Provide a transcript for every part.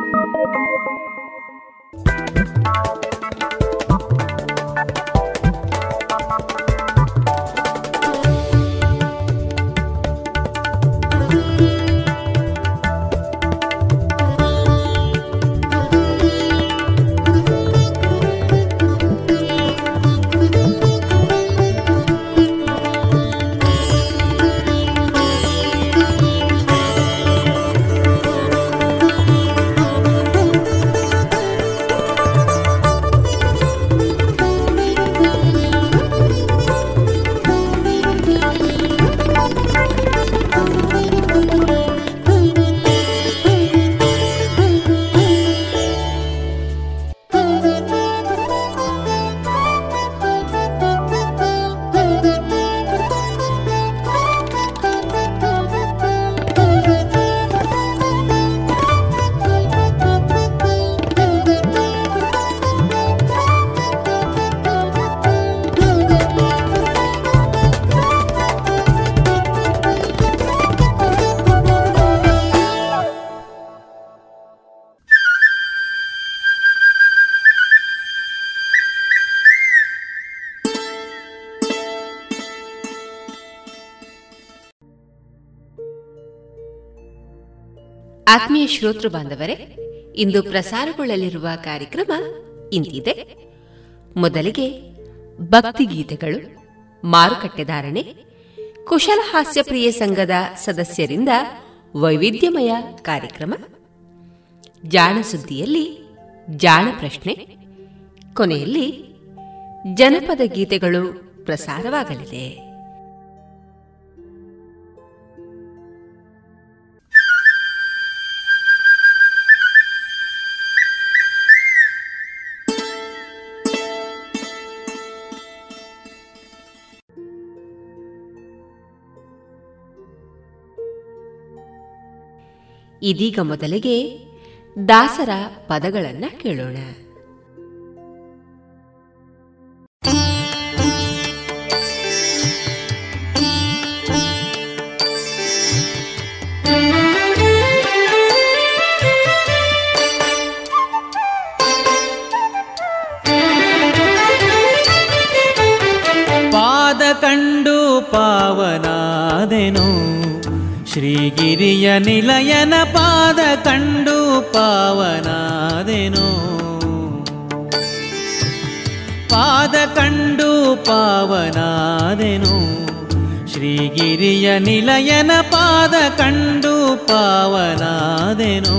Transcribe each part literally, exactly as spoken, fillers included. ಆತ್ಮೀಯ ಶ್ರೋತೃ ಬಾಂಧವರೇ, ಇಂದು ಪ್ರಸಾರಗೊಳ್ಳಲಿರುವ ಕಾರ್ಯಕ್ರಮ ಇಂತಿದೆ. ಮೊದಲಿಗೆ ಭಕ್ತಿಗೀತೆಗಳು, ಮಾರುಕಟ್ಟೆ ಧಾರಣೆ, ಕುಶಲ ಹಾಸ್ಯಪ್ರಿಯ ಸಂಘದ ಸದಸ್ಯರಿಂದ ವೈವಿಧ್ಯಮಯ ಕಾರ್ಯಕ್ರಮ, ಜಾಣಸುದ್ದಿಯಲ್ಲಿ ಜಾಣ ಪ್ರಶ್ನೆ, ಕೊನೆಯಲ್ಲಿ ಜನಪದ ಗೀತೆಗಳು ಪ್ರಸಾರವಾಗಲಿದೆ. ಇದೀಗ ಮೊದಲಿಗೆ ದಾಸರ ಪದಗಳನ್ನು ಕೇಳೋಣ. ಪಾದ ಕಂಡು ಪಾವನಾದೆನು ಶ್ರೀಗಿರಿಯ ನಿಲಯನ ಪಾದ ಕಂಡು ಪಾವನಾದೆನು ಪಾದ ಕಂಡು ಪಾವನಾದೆನು ಶ್ರೀಗಿರಿಯ ನಿಲಯನ ಪಾದ ಕಂಡು ಪಾವನಾದೆನು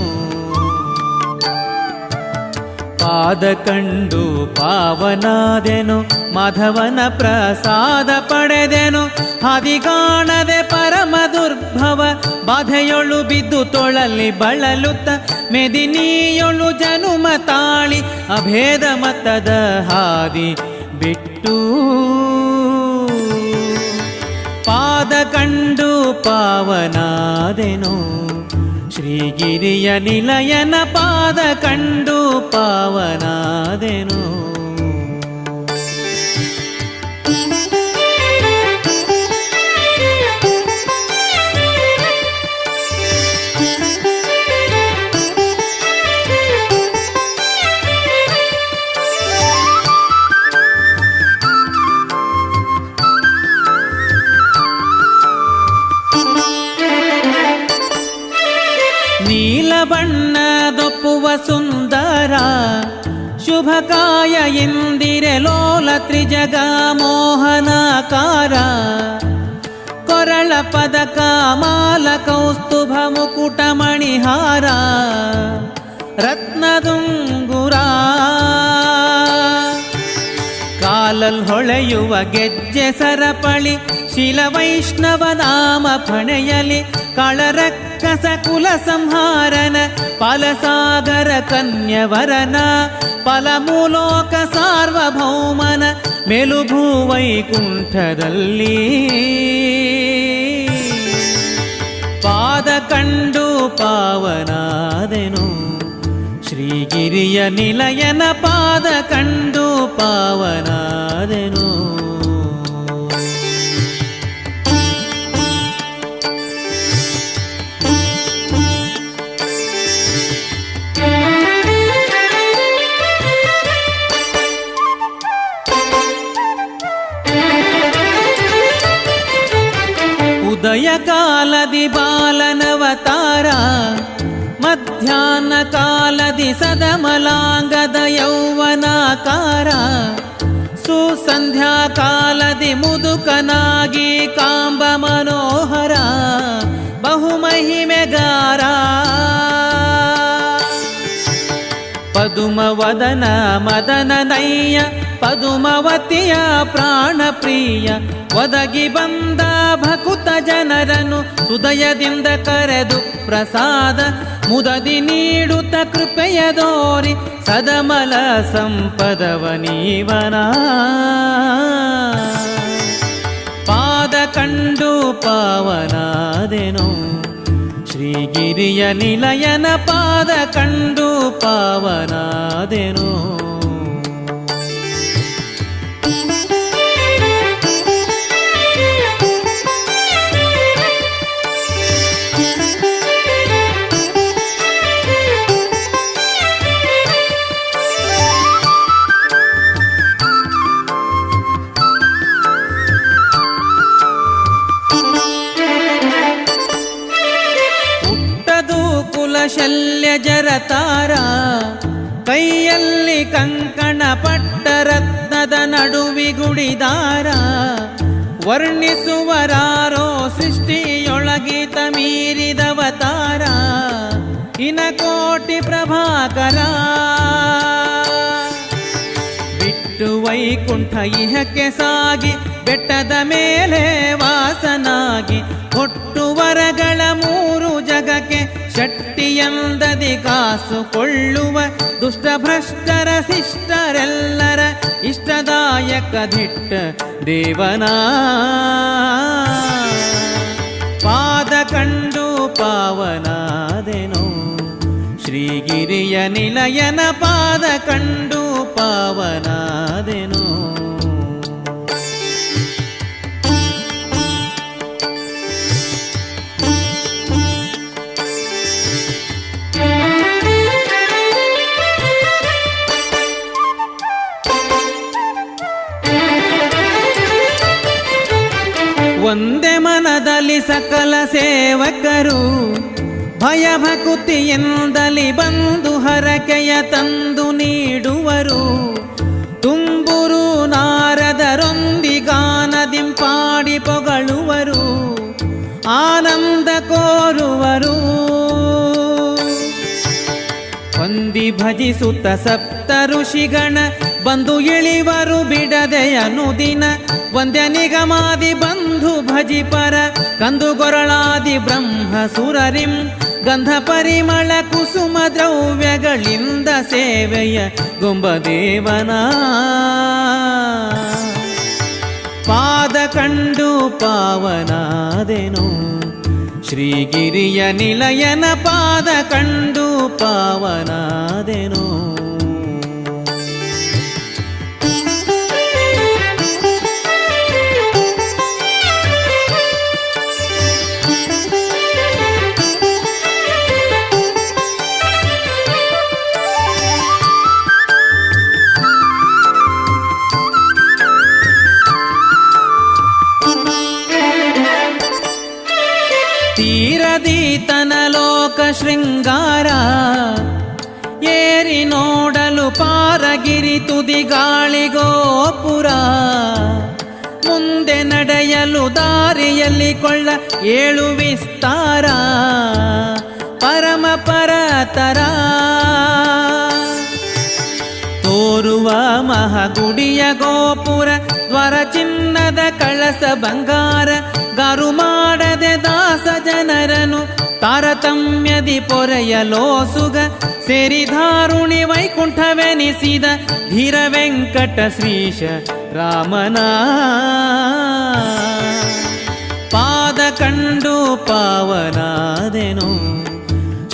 ಪಾದ ಕಂಡು ಪಾವನಾದೆನು ಮಾಧವನ ಪ್ರಸಾದ ಪಡೆದೆನು ಹದಿಗಾಣದೆ ಪರಮ ದುರ್ಭವ ಬಾಧೆಯೊಳು ಬಿದ್ದು ತೊಳಲಿ ಬಳಲುತ್ತ ಮೆದಿನಿಯೊಳು ಜನುಮ ತಾಳಿ ಅಭೇದ ಮತದ ಹಾದಿ ಬಿಟ್ಟು ಪಾದ ಕಂಡು ಪಾವನಾದೆನು ಶ್ರೀಗಿರಿಯ ನಿಲಯನ ಪಾದ ಕಂಡು ಪಾವನಾದೆನು ಬಣ್ಣದೊಪ್ಪುವ ಸುಂದರ ಶುಭಕಾಯ ಎಂದಿರೆ ಲೋಲ ತ್ರಿಜಗ ಮೋಹನಕಾರ ಕೊರಳ ಪದಕ ಮಾಲ ಕೌಸ್ತುಭ ಮುಕುಟ ಮಣಿಹಾರ ರತ್ನದುಂಗುರ ಕಾಲಲ್ ಹೊಳೆಯುವ ಗೆಜ್ಜೆ ಸರಪಳಿ ಶೀಲ ವೈಷ್ಣವ ನಾಮ ಫಣೆಯಲಿ ಕಳರಕ್ಕಸ ಕುಲ ಸಂಹಾರನ ಫಲಸಾಗರ ಕನ್ಯವರನ ಫಲಮೂಲೋಕ ಸಾರ್ವಭೌಮನ ಮೇಲುಭೂ ವೈಕುಂಠದಲ್ಲಿ ಪಾದ ಕಂಡು ಪಾವನಾದೆನು ಶ್ರೀಗಿರಿಯ ನಿಲಯನ ಪಾದ ಕಂಡು ಪಾವನಾದೆನು. ಉದಯಕಾಲದಿ ಬಾಲನವತಾರ, ಮಧ್ಯಾಹ್ನ ಕಾಲದಿ ಸದಮಲಾಂಗದ ಯೌವನಾಕಾರ, ಸುಸಂಧ್ಯಾ ಕಾಲದಿ ಮುದುಕನಾಗಿ ಕಾಂಬ ಮನೋಹರ ಬಹುಮಹಿಮೆಗಾರ. ಪದುಮವದನ ಮದನನಯ್ಯ ಪದುಮವತಿಯ ಪ್ರಾಣಪ್ರಿಯ, ಒದಗಿ ಬಂದ ಭಕುತ ಜನರನ್ನು ಹೃದಯದಿಂದ ಕರೆದು ಪ್ರಸಾದ ಮುದದಿ ನೀಡುತ್ತ ಕೃಪೆಯ ದೋರಿ ಸದಮಲ ಸಂಪದವ ನೀವನ. ಪಾದ ಕಂಡು ಪಾವನಾದೆನೋ ಶ್ರೀಗಿರಿಯ ನಿಲಯನ, ಪಾದ ಕಂಡು ಪಾವನಾದೆನೋ. ಶಲ್ಯ ಜರತಾರ ಕೈಯಲ್ಲಿ ಕಂಕಣ ಪಟ್ಟ ರತ್ನದ ನಡುವಿಗುಡಿದಾರ, ವರ್ಣಿಸುವರಾರೋ ಸೃಷ್ಟಿಯೊಳಗಿತ ಮೀರಿದವತಾರ ಇನಕೋಟಿ ಪ್ರಭಾಕರ. ಬಿಟ್ಟು ವೈಕುಂಠ ಇಹಕ್ಕೆ ಸಾಗಿ ಬೆಟ್ಟದ ಮೇಲೆ ವಾಸನಾಗಿ, ಹೊಟ್ಟು ವರಗಳ ಮೂರು ಜಗಕ್ಕೆ ಶಕ್ತಿಯಂದದಿ ಕಾಸು ಕೊಳ್ಳುವ ದುಷ್ಟಭ್ರಷ್ಟರ ಶಿಷ್ಟರೆಲ್ಲರ ಇಷ್ಟದಾಯಕ ದಿಟ್ಟ ದೇವನ. ಪಾದ ಕಂಡು ಪಾವನಾದೆನೋ ಶ್ರೀಗಿರಿಯ ನಿಲಯನ, ಪಾದ ಕಂಡು ಪಾವನಾದೆನೋ. ಒಂದೇ ಮನದಲ್ಲಿ ಸಕಲ ಸೇವಕರು ಭಯ ಭಕುತಿಯಿಂದಲಿ ಬಂದು ಹರಕೆಯ ತಂದು ನೀಡುವರು, ತುಂಬುರು ನಾರದರೊಂದಿಗಾನದಿಂಪಾಡಿ ಪೊಗಳುವರು ಆನಂದ ಕೋರುವರು. ವಂದಿ ಭಜಿಸುತ್ತ ಸಪ್ತ ಋಷಿಗಣ ಬಂದು ಇಳಿವರು ಬಿಡದೆಯನು ದಿನ, ವಂದ್ಯ ನಿಗಮಾದಿ ಬಂಧು ಭಜಿಪರ ಕಂದುಗೊರಳಾದಿ ಬ್ರಹ್ಮ ಸುರರಿಂ, ಗಂಧ ಪರಿಮಳ ಕುಸುಮ ದ್ರವ್ಯಗಳಿಂದ ಸೇವೆಯ ಗೊಂಬದೇವನ. ಪಾದ ಕಂಡು ಪಾವನಾದೆನೋ ಶ್ರೀಗಿರಿಯ ನಿಲಯನ, ಪಾದ ಕಂಡು ಪಾವನಾದೆನೋ. ತನ ಲೋಕ ಶೃಂಗಾರ ಏರಿ ನೋಡಲು ಪಾರಗಿರಿ ತುದಿ ಗಾಳಿಗೋಪುರ, ಮುಂದೆ ನಡೆಯಲು ದಾರಿಯಲ್ಲಿ ಕೊಳ್ಳ ಏಳು ವಿಸ್ತಾರ ಪರಮ ಪರತರ. ತೋರುವ ಮಹಗುಡಿಯ ಗೋಪುರ ದ್ವಾರ ಚಿನ್ನದ ಕಳಸ ಬಂಗಾರ, ಗಾರು ಮಾಡದೆ ದಾಸ ಜನರನು ತಾರತಮ್ಯದಿ ಪೊರೆಯಲೋ ಸುಗ, ಸೇರಿ ಧಾರುಣಿ ವೈಕುಂಠವೆನಿಸಿದ ಧೀರ ವೆಂಕಟ ಶ್ರೀಶ ರಾಮನ. ಪಾದ ಕಂಡು ಪಾವನಾದೆನೋ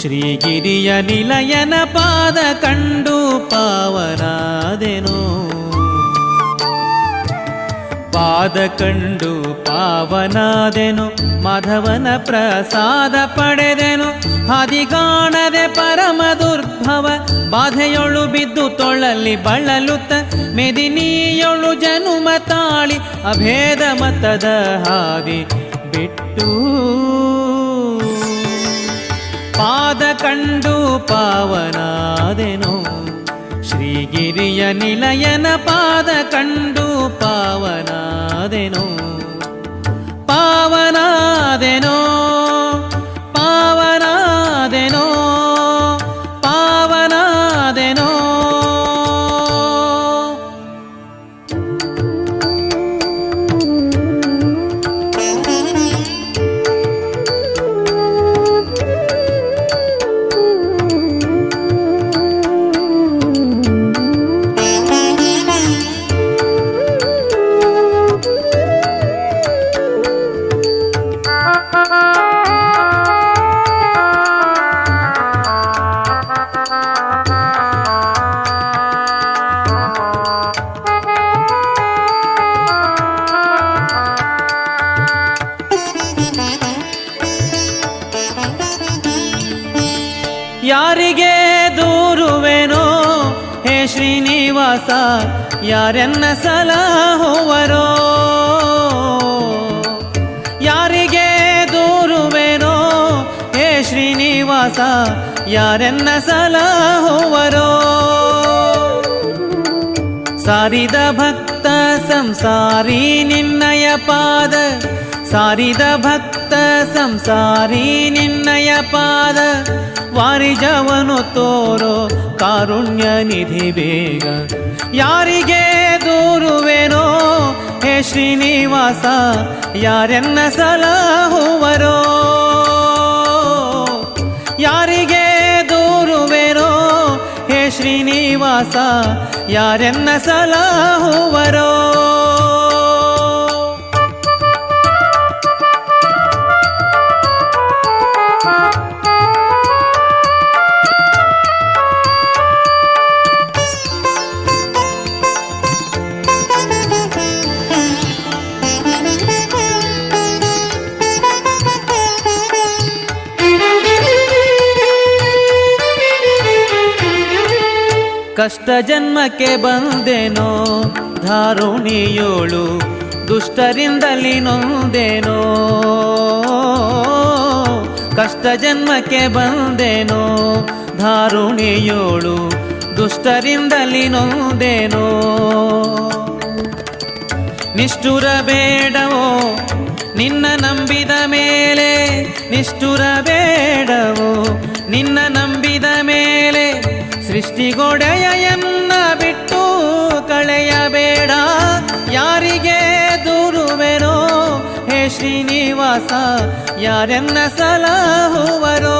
ಶ್ರೀಗಿರಿಯ ನಿಲಯನ, ಪಾದ ಕಂಡು ಪಾವನಾದೆನೋ. ಪಾದ ಕಂಡು ಪಾವನಾದೆನು ಮಾಧವನ ಪ್ರಸಾದ ಪಡೆದೆನು, ಹಾದಿಗಾಣದೆ ಪರಮ ದುರ್ಭವ ಬಾಧೆಯೊಳು ಬಿದ್ದು ತೊಳಲಿ ಬಳಲುತ್ತ, ಮೆದಿನಿಯೊಳು ಜನುಮ ತಾಳಿ ಅಭೇದ ಮತದ ಹಾದಿ ಬಿಟ್ಟು ಪಾದ ಕಂಡು ಪಾವನಾದೆನೋ, ಶ್ರೀಗಿರಿಯ ನಿಲಯನ ಪಾದ ಕಂಡು ಪಾವನಾದೆನೋ ಪಾವನಾದೆನೋ ಪಾವನಾದೆನೋ ಪಾವನಾದೆನೋ. ಯಾರನ್ನ ಸಲಹುವರೋ ಯಾರಿಗೆ ದೂರುವೆನೋ ಹೇ ಶ್ರೀನಿವಾಸ, ಯಾರನ್ನ ಸಲಹುವರೋ. ಸಾರಿದ ಭಕ್ತ ಸಂಸಾರಿ ನಿನ್ನಯ ಪಾದ, ಸಾರಿದ ಭಕ್ತ ಸಂಸಾರಿ ನಿನ್ನಯ ಪಾದ, ವಾರಿಜವನು ತೋರೋ ಕಾರುಣ್ಯ ನಿಧಿ ಬೇಗ. ಯಾರಿಗೆ ದೂರುವೆನೋ ಹೇ ಶ್ರೀನಿವಾಸ, ಯಾರನ್ನ ಸಲಹುವರೋ ಯಾರಿಗೆ ದೂರುವೆನೋ ಹೇ ಶ್ರೀನಿವಾಸ, ಯಾರನ್ನ ಸಲಹುವರೋ. ಕಷ್ಟ ಜನ್ಮಕ್ಕೆ ಬಂದೇನೋ ಧಾರುಣಿಯೋಳು, ದುಷ್ಟರಿಂದಲಿ ನೊಂದೇನೋ. ಕಷ್ಟ ಜನ್ಮಕ್ಕೆ ಬಂದೇನೋ ಧಾರುಣಿಯೋಳು, ದುಷ್ಟರಿಂದಲಿ ನೊಂದೇನೋ. ನಿಷ್ಠುರ ಬೇಡವೋ ನಿನ್ನ ನಂಬಿದ ಮೇಲೆ, ನಿಷ್ಠುರ ಬೇಡವೋ ನಿನ್ನ ನಂಬಿದ ಮೇಲೆ, ಸೃಷ್ಟಿಗೊಡೆಯನ್ನ ಬಿಟ್ಟು ಕಳೆಯಬೇಡ. ಯಾರಿಗೆ ದೂರುವೆನೋ ಹೇ ಶ್ರೀನಿವಾಸ, ಯಾರನ್ನ ಸಲಹುವರೋ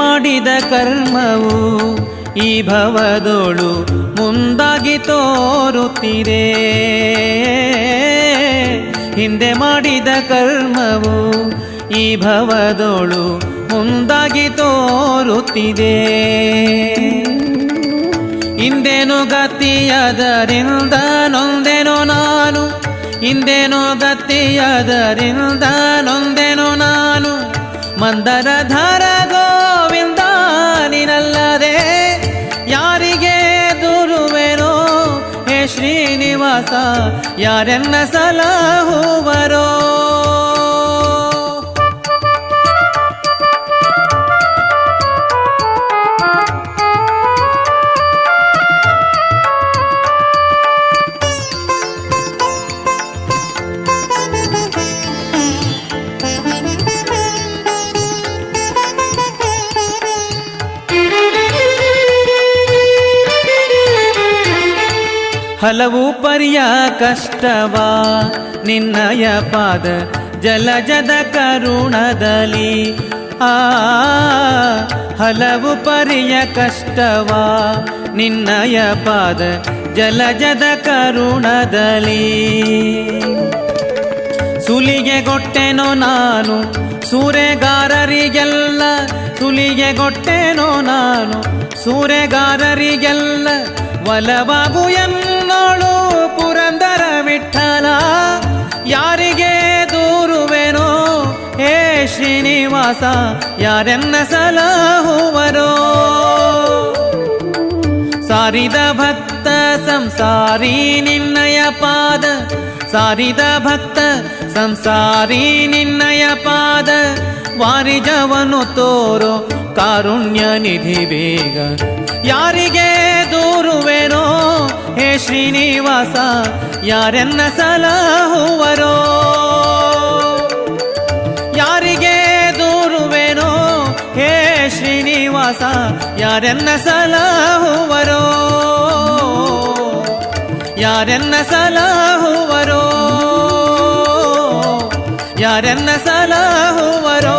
ಮಾಡಿದ ಕರ್ಮವು ಈ ಭವದೋಳು ಮುಂದಾಗಿ ತೋರುತ್ತಿದೆ. ಹಿಂದೆ ಮಾಡಿದ ಕರ್ಮವು ಈ ಭವದೋಳು ಮುಂದಾಗಿ ತೋರುತ್ತಿದೆ. ಹಿಂದೇನು ಗತಿಯಾದರಿಂದ ನೊಂದೇನೋ ನಾನು, ಹಿಂದೇನು ಗತಿಯಾದರಿಂದ ನೊಂದೇನೋ ನಾನು, ಮಂದರ ಧಾರ ಗೋವಿಂದ ನಿನ್ನಲ್ಲದೆ. ಯಾರಿಗೆ ದೂರುವೆನೋ ಹೇ ಶ್ರೀನಿವಾಸ, ಯಾರನ್ನ ಸಲಹುವರೋ. ಹಲವು ಪರಿಯ ಕಷ್ಟವಾ ನಿನ್ನಯ ಪಾದ ಜಲಜದ ಕರುಣದಲ್ಲಿ ಹಲವು ಪರಿಯ ಕಷ್ಟವಾ ನಿನ್ನಯ ಪಾದ ಜಲಜದ ಕರುಣದಲ್ಲಿ ಸುಲಿಗೆಗೊಟ್ಟೆನೋ ನಾನು ಸೂರೆಗಾರರಿಗೆಲ್ಲ, ಸುಲಿಗೆಗೊಟ್ಟೆನೋ ನಾನು ಸೂರೆಗಾರರಿಗೆಲ್ಲ, ಒಲವಾಗು ಎನ್ನೋಳು ಪುರಂದರ ವಿಠಲ. ಯಾರಿಗೆ ದೂರುವೆನೋ ಹೇ ಶ್ರೀನಿವಾಸ, ಯಾರೆನ್ನ ಸಲಹುವರೋ? ಸಾರಿದ ಭಕ್ತ ಸಂಸಾರಿ ನಿನ್ನಯ ಪಾದ, ಸಾರಿದ ಭಕ್ತ ಸಂಸಾರಿ ನಿನ್ನಯ ಪಾದ, ವಾರಿಜವನು ತೋರೋ ಕಾರುಣ್ಯ ನಿಧಿ ಬೇಗ. ಯಾರಿಗೆ ದೂರುವೆನೋ ಹೇ ಶ್ರೀನಿವಾಸ, ಯಾರೆನ್ನ ಸಲಹುವರೋ? ಯಾರಿಗೆ ದೂರುವೆನೋ ಹೇ ಶ್ರೀನಿವಾಸ, ಯಾರೆನ್ನ ಸಲಹುವರೋ? ಯಾರೆನ್ನ ಸಲಹುವರೋ? ಯಾರೆನ್ನ ಸಲಹುವರೋ?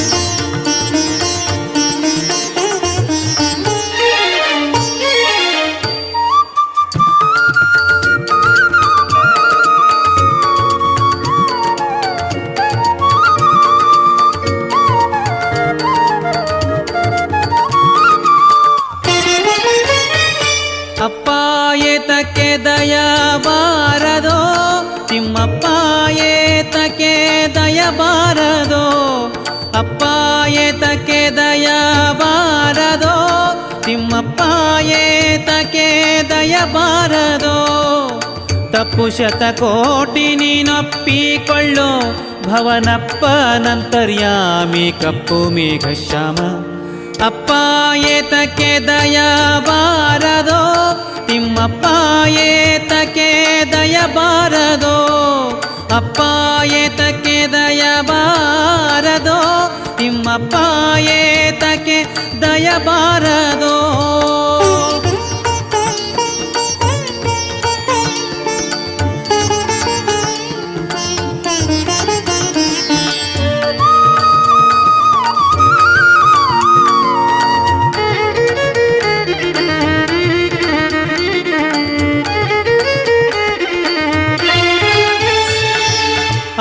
ದಯಬಾರದೋ ತಿಮ್ಮಪ್ಪ ಏತಕ್ಕೆ ದಯಬಾರದೋ, ಅಪ್ಪ ಏತಕ್ಕೆ ದಯಬಾರದೋ, ತಿಮ್ಮಪ್ಪ ಏತಕ್ಕೆ ದಯಬಾರದೋ. ತಪ್ಪು ಶತಕೋಟಿ ನೀನೊಪ್ಪಿಕೊಳ್ಳೋ ಭವನಪ್ಪ ನಂತರ್ಯಾಮಿ ಕಪ್ಪು ಮೇಘಶ್ಯಾಮ. ಅಪ್ಪ ಏತಕ್ಕೆ ದಯಬಾರದೋ ತಿಮ್ಮಪ್ಪ ಏತಕ್ಕೆ ದಯಬಾರದೋ, ಅಪ್ಪ ಏತಕ್ಕೆ ದಯಬಾರದೋ, ತಿಮ್ಮಪ್ಪ ಏತಕ್ಕೆ ದಯಬಾರದೋ.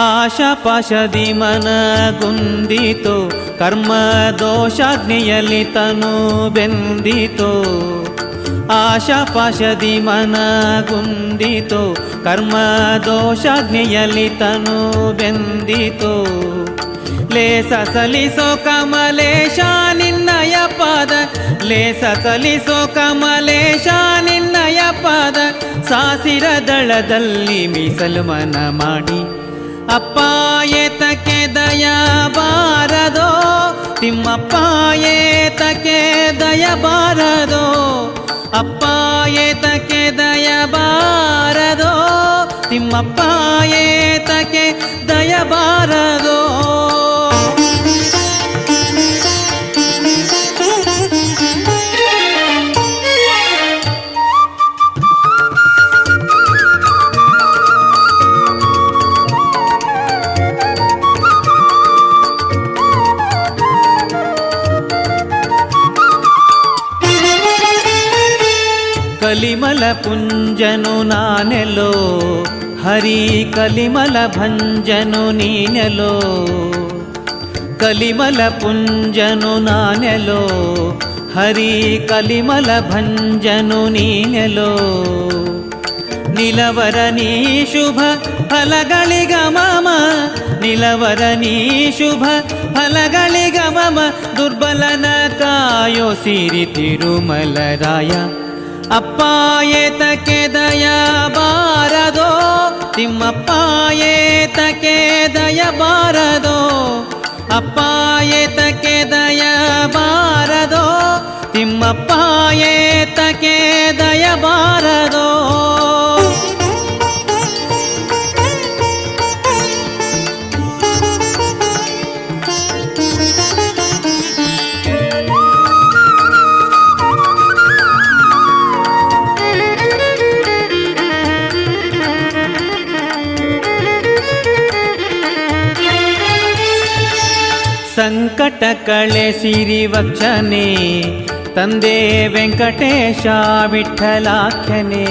ಆಶಾಪಾಶದಿ ಮನಗುಂದಿತು, ಕರ್ಮ ದೋಷಾಗ್ನಿಯಲ್ಲಿ ತನು ಬೆಂದಿತು. ಆಶಾಪಾಶದಿ ಮನಗುಂದಿತು, ಕರ್ಮ ದೋಷಾಗ್ನಿಯಲ್ಲಿ ತನು ಬೆಂದಿತು. ಲೇಸ ಸಲಿಸೋ ಕಮಲೇಶ ನಿನ್ನಯ ಪಾದ, ಲೇಸ ಸಲಿಸೋ ಕಮಲೇಶ ನಿನ್ನಯ ಪಾದ, ಸಾಸಿರ ದಳದಲ್ಲಿ ಮೀಸಲು ಮನ ಮಾಡಿ. ಅಪ್ಪ ಏತಕ್ಕೆ ದಯಬಾರದೋ ತಿಮ್ಮಪ್ಪ ಏತಕ್ಕೆ ದಯಬಾರದೋ, ಅಪ್ಪ ಏತಕ್ಕೆ ದಯಬಾರದೋ, ತಿಮ್ಮಪ್ಪ ಏತಕ್ಕೆ ದಯಬಾರದೋ. ಕಲಿಮಲ ಪುಂಜನು ನಾನೆಲ್ಲೋ, ಹರಿ ಕಲಿಮಲ ಭಂಜನು ನೀನೆಲ್ಲೋ, ಕಲಿಮಲ ಪುಂಜನು ನಾನೆಲ್ಲೋ, ಹರಿ ಕಲಿಮಲ ಭಂಜನು ನೀನೆಲ್ಲೋ. ನಿಲವರ ನೀ ಶುಭ ಫಲಗಳಿಗ ಮಮ, ನಿಲವರ ನೀ ಶುಭ ಫಲಗಳಿಗ ಮಮ, ದುರ್ಬಲನ ಕಾಯೋ ಸಿರಿ ತಿರುಮಲರಾಯ. ಅಪ್ಪ ಏತಕ್ಕೆ ದಯಬಾರದೋ ತಿಮ್ಮಪ್ಪ ಏತಕ್ಕೆ ದಯಬಾರದೋ, ಅಪ್ಪ ಏತಕ್ಕೆ ದಯ ಬಾರದೋ, ತಿಮ್ಮಪ್ಪ ಏತಕೆ ದಯ ಬಾರದೋ? ಸಂಕಟ ಕಳೆಸಿರಿ ವಕ್ಷನೇ, ತಂದೆ ವೆಂಕಟೇಶ ವಿಠಲಾಖ್ಯನೇ.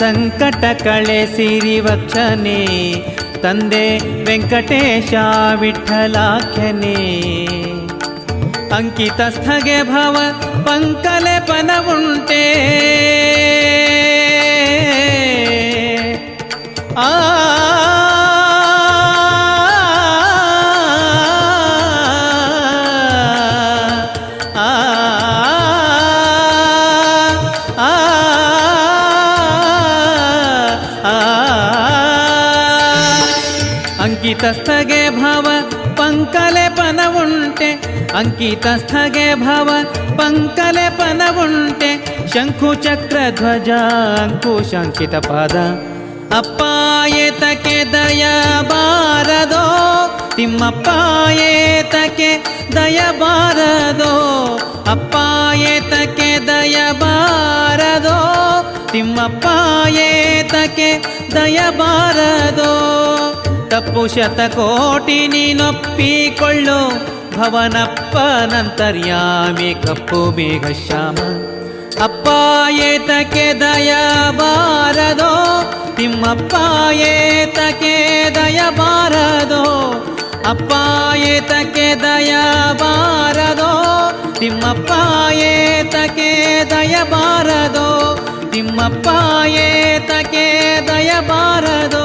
ಸಂಕಟ ಕಳೆಸಿರಿ ವಕ್ಷನೇ, ತಂದೆ ವೆಂಕಟೇಶ ವಿಠಲಾಖ್ಯನೇ. ಅಂಕಿತ ಸ್ಥಗೆ ಭವ ಪಂಕಲೆ ಪನವುಂಟೆ, ಆ ಅಂಕಿತಸ್ಥಗೆ ಭವ ಪಂಕಲೆ ಪನವುಂಟೆ, ಅಂಕಿತಸ್ಥಗೆ ಭವ ಪಂಕಲೆ ಪನವುಂಟೆ. ಶಂಕು ಚಕ್ರ ಧ್ವಜ ಅಂಕುಶಂಕಿತ ಪದ, ಅಪ್ಪ ಏತಕೆ ದಯ ಬಾರದೋ, ತಿಮ್ಮಪ್ಪ ಏತಕೆ ದಯ ಬಾರದೋ? ಅಪ್ಪ ಏತಕೆ ದಯ ಬಾರದೋ, ತಿಮ್ಮಪ್ಪ ಏತಕೆ ದಯ ಬಾರದೋ? ತಪ್ಪು ಶತಕೋಟಿ ನೀನೊಪ್ಪಿಕೊಳ್ಳೋ, ಭವನಪ್ಪ ನಂತರ್ಯಾಮಿ ಕಪ್ಪು ಮೇಘ ಶ್ಯಾಮ. ಅಪ್ಪ ಏತಕೆ ದಯ ಬಾರದೋ, ತಿಮ್ಮಪ್ಪ ಏತಕೆ ದಯ ಬಾರದೋ? ಅಪ್ಪ ಏತಕೆ ದಯ ಬಾರದೋ, ತಿಮ್ಮಪ್ಪ ಏತಕೆ ದಯ ಬಾರದೋ? ತಿಮ್ಮಪ್ಪ ಏತಕೆ ದಯ ಬಾರದೋ,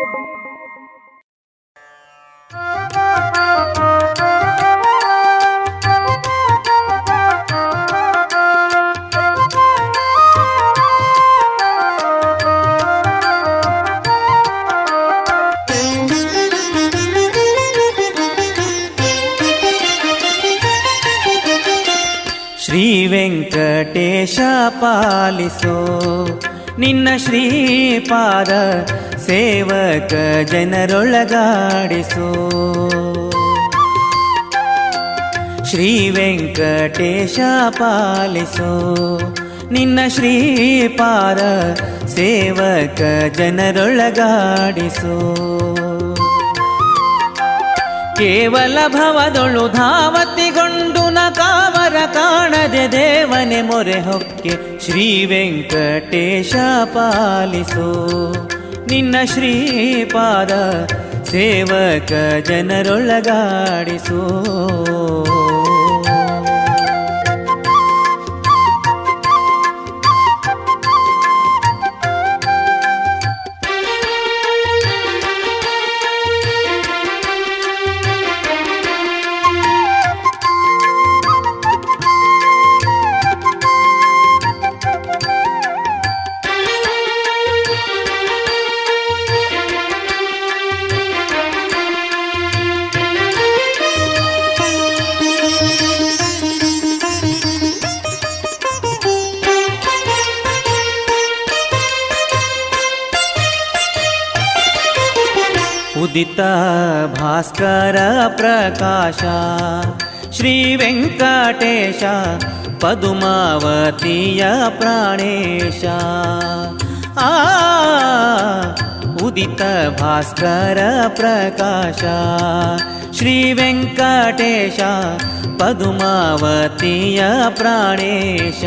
ಶ್ರೀ ವೆಂಕಟೇಶ ಪಾಲಿಸೋ ನಿನ್ನ ಶ್ರೀಪಾದ, ಸೇವಕ ಜನರೊಳಗಾಡಿಸೋ. ಶ್ರೀ ವೆಂಕಟೇಶ ಪಾಲಿಸೋ ನಿನ್ನ ಶ್ರೀಪಾದ, ಸೇವಕ ಜನರೊಳಗಾಡಿಸೋ. ಕೇವಲ ಭವದೊಳು ಧಾವತಿಗೊಂಡು ನ ಕಾವರ ಕಾಣದೆ ದೇವನೆ ಮೊರೆ ಹೊಕ್ಕೆ, ಶ್ರೀ ವೆಂಕಟೇಶ ಪಾಲಿಸೋ ನಿನ್ನ ಶ್ರೀಪಾದ, ಸೇವಕ ಜನರೊಳಗಾಡಿಸೋ. ಉದಿತ ಭಾಸ್ಕರ ಪ್ರಕಾಶ ಶ್ರೀ ವೆಂಕಟೇಶ, ಪದುಮಾವತಿಯ ಪ್ರಾಣೇಶ. ಆ ಉದಿತ ಭಾಸ್ಕರ ಪ್ರಕಾಶ ಶ್ರೀ ವೆಂಕಟೇಶ, ಪದುಮಾವತಿಯ ಪ್ರಾಣೇಶ.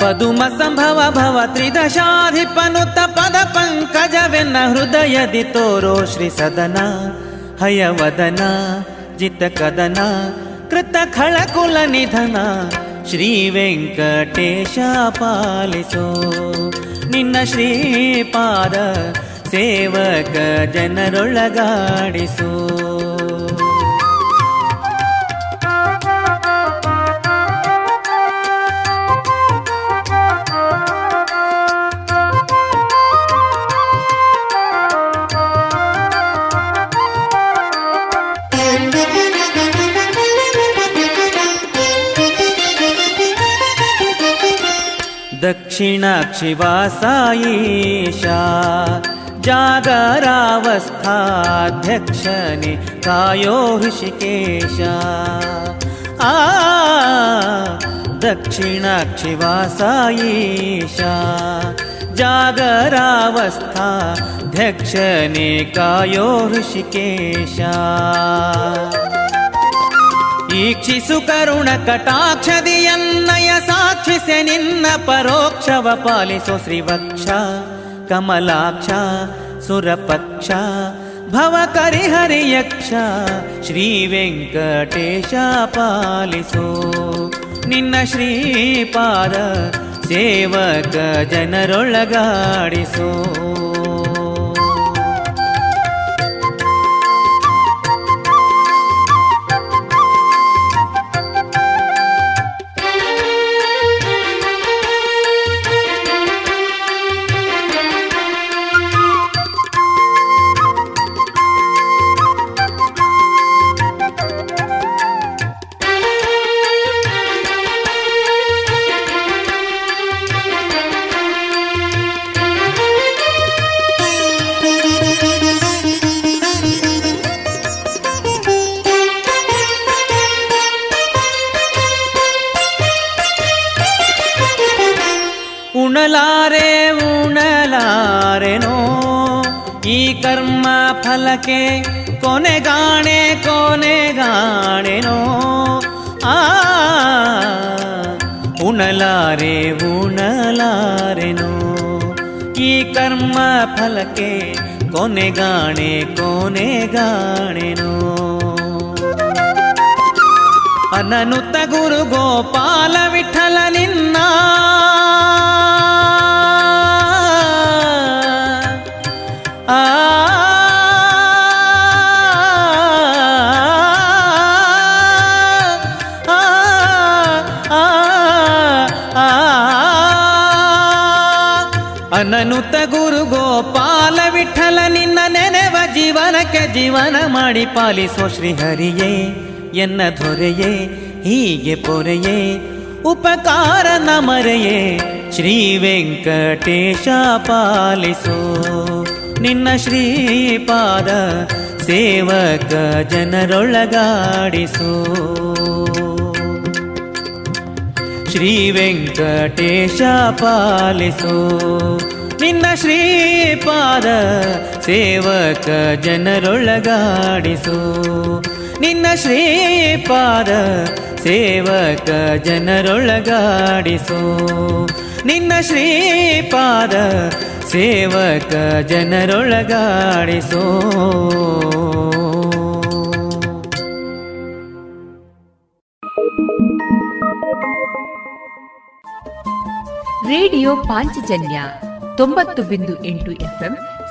ಪದುಮ ಸಂಭವ ಭವ ತ್ರಿದಶಾಧಿಪನುತ ಪದ ಪಂಕಜವೆನ್ನ ಹೃದಯದಿ ತೋರೋ ಶ್ರೀ ಸದನ, ಹಯವದನ ಜಿತ ಕದನ ಕೃತಕಳಕುಲ ನಿಧನ ಶ್ರೀ ವೆಂಕಟೇಶ ಪಾಲಿಸೋ. ನಿನ್ನ ಶ್ರೀಪಾದ ಸೇವಕ ಜನರೊಳಗಾಡಿಸೋ. ದಕ್ಷಿಣಾಕ್ಷಿ ವಾಸಾಯೀಶಾ ಜಾಗರಾವಸ್ಥಾಧ್ಯಕ್ಷನೆ ಕಾಯೋ ಹೃಷಿಕೇಶ. ಆ ದಕ್ಷಿಣಾಕ್ಷಿ ವಾಸಾಯೀಶಾ ಜಾಗರಾವಸ್ಥಾಧ್ಯಕ್ಷನೆ ಕಾಯೋ ಹೃಷಿಕೇಶ. ಈಕ್ಷಿಸು ಕರುಣ ಕಟಾಕ್ಷದಿಯನ್ನಯ ಸಾಕ್ಷಿಸೆ ನಿನ್ನ ಪರೋಕ್ಷವ ಪಾಲಿಸೋ. ಶ್ರೀವಕ್ಷ ಕಮಲಾಕ್ಷ ಸುರಪಕ್ಷ ಭವ ಕರಿಹರಿ ಯಕ್ಷ ಶ್ರೀ ವೆಂಕಟೇಶ ಪಾಲಿಸೋ. ನಿನ್ನ ಶ್ರೀಪಾದ ಸೇವಕ ಜನರೊಳಗಾಡಿಸೋ. ಕರ್ಮ ಫಲಕ್ಕೆ ಕೊನೆಗಾಣೆ ಕೊನೆಗಾಣೆನೋ. ಆ ಉಣಲಾರೆ ಉಣಲಾರೆನೋ ಈ ಕರ್ಮ ಫಲಕ್ಕೆ ಕೊನೆಗಾಣೆ ಕೊನೆಗಾಣೆನೋ. ಅನನುತ ಗುರು ಗೋಪಾಲ ವಿಠಲ ನಿನ್ನ ಆ ಅನನುತ ಗುರು ಗೋಪಾಲ ವಿಠಲ ನಿನ್ನ ನೆನೆವ ಜೀವನಕ್ಕೆ ಜೀವನ ಮಾಡಿ ಪಾಲಿಸೋ. ಶ್ರೀಹರಿಯೇ ಎನ್ನ ದೊರೆಯೇ ಹೀಗೆ ಪೊರೆಯೇ ಉಪಕಾರ ನಮರೆಯೇ ಶ್ರೀ ವೆಂಕಟೇಶ ಪಾಲಿಸೋ. ನಿನ್ನ ಶ್ರೀಪಾದ ಸೇವಕ ಜನರೊಳಗಾಡಿಸೋ. ಶ್ರೀ ವೆಂಕಟೇಶ ಪಾಲಿಸೋ. ನಿನ್ನ ಶ್ರೀಪಾದ ಸೇವಕ ಜನರೊಳಗಾಡಿಸೋ. ನಿನ್ನ ಶ್ರೀಪಾದ ಸೇವಕ ಜನರೊಳಗಾಡಿಸೋ. ನಿನ್ನ ಶ್ರೀಪಾದ ಸೇವಕ ಜನರೊಳಗಾಡಿಸೋ. ರೇಡಿಯೋ ಪಾಂಚಜನ್ಯ ತೊಂಬತ್ತು ಬಿಂದು ಎಂಟು ಎಫ್ಎಂ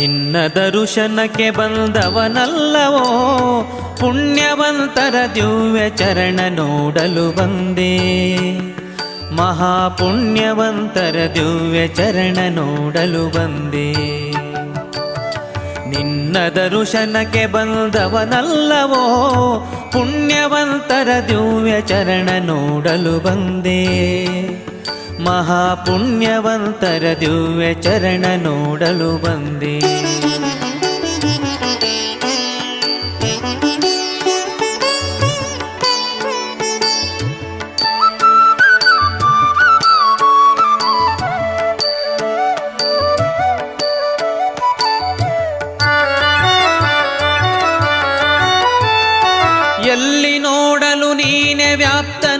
ನಿನ್ನ ದರುಶನಕ್ಕೆ ಬಂದವನಲ್ಲವೋ ಪುಣ್ಯವಂತರ ದಿವ್ಯ ಚರಣ ನೋಡಲು ಬಂದೆ. ಮಹಾಪುಣ್ಯವಂತರ ದಿವ್ಯ ಚರಣ ನೋಡಲು ಬಂದೆ. ನಿನ್ನ ದರುಶನಕ್ಕೆ ಬಂದವನಲ್ಲವೋ ಪುಣ್ಯವಂತರ ದಿವ್ಯ ಚರಣ ನೋಡಲು ಬಂದೆ. ಮಹಾಪುಣ್ಯವಂತರ ದಿವ್ಯ ಚರಣ ನೋಡಲು ಬಂದೆ.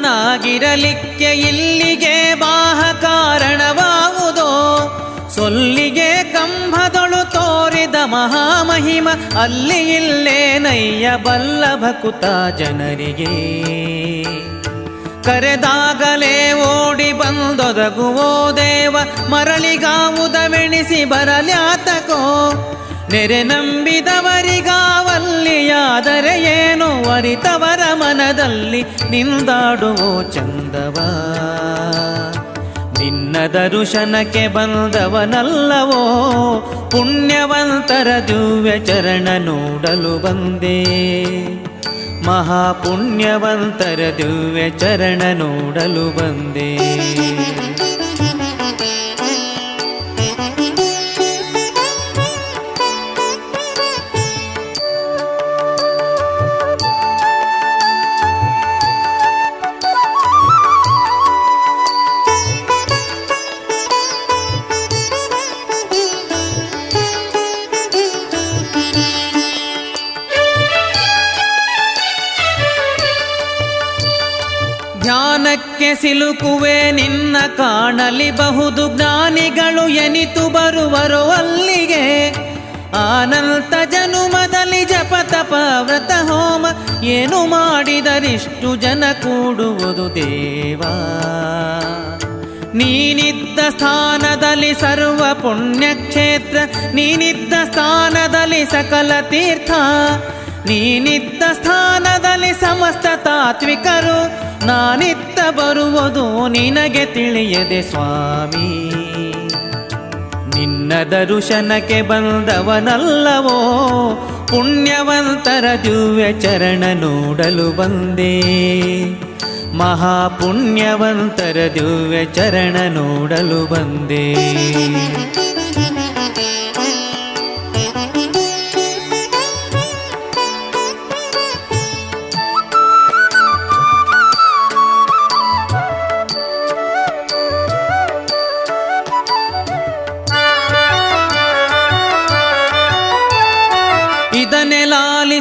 ನಾಗಿರಲಿಕ್ಕೆ ಇಲ್ಲಿಗೆ ಬಾಹ ಕಾರಣವಾವುದೋ? ಸೊಲ್ಲಿಗೆ ಕಂಭದೊಳು ತೋರಿದ ಮಹಾಮಹಿಮ ಅಲ್ಲಿ ಇಲ್ಲೇ ನಯ್ಯ ಬಲ್ಲಭಕುತ ಜನರಿಗೆ. ಕರೆದಾಗಲೇ ಓಡಿ ಬಂದೊದಗುವೋ ದೇವ, ಮರಳಿಗಾವುದವೆಣಿಸಿ ಬರಲ್ಯಾತಕೋ? ನೆರೆ ನಂಬಿದವರಿಗಾವಲ್ಲಿಯಾದರೆ ಏನು, ಅರಿತವರ ಮನದಲ್ಲಿ ನಿಂದಾಡುವೋ ಚಂದವ? ನಿನ್ನ ದರುಶನಕ್ಕೆ ಬಂದವನಲ್ಲವೋ, ಪುಣ್ಯವಂತರ ದಿವ್ಯ ಚರಣ ನೋಡಲು ಬಂದೆ. ಮಹಾಪುಣ್ಯವಂತರ ದಿವ್ಯ ಚರಣ ನೋಡಲು ಬಂದೆ. ಸಿಲುಕುವೆ ನಿನ್ನ ಕಾಣಲಿ ಬಹುದು, ಜ್ಞಾನಿಗಳು ಎನಿತು ಬರುವರು ಅಲ್ಲಿಗೆ. ಅನಂತ ಜನುಮದಲ್ಲಿ ಜಪ ತಪ ವ್ರತ ಹೋಮ ಏನು ಮಾಡಿದರಿಷ್ಟು ಜನ ಕೂಡುವುದು ದೇವಾ? ನೀನಿದ್ದ ಸ್ಥಾನದಲ್ಲಿ ಸರ್ವ ಪುಣ್ಯಕ್ಷೇತ್ರ, ನೀನಿದ್ದ ಸ್ಥಾನದಲ್ಲಿ ಸಕಲ ತೀರ್ಥ, ನೀನಿದ್ದ ಸ್ಥಾನದಲ್ಲಿ ಸಮಸ್ತ ತಾತ್ವಿಕರು. ನಾನಿತ್ತ ಬರುವುದು ನಿನಗೆ ತಿಳಿಯದೆ ಸ್ವಾಮಿ. ನಿನ್ನ ದರುಶನಕ್ಕೆ ಬಂದವನಲ್ಲವೋ, ಪುಣ್ಯವಂತರ ದಿವ್ಯ ಚರಣ ನೋಡಲು ಬಂದೆ. ಮಹಾಪುಣ್ಯವಂತರ ದಿವ್ಯ ಚರಣ ನೋಡಲು ಬಂದೆ.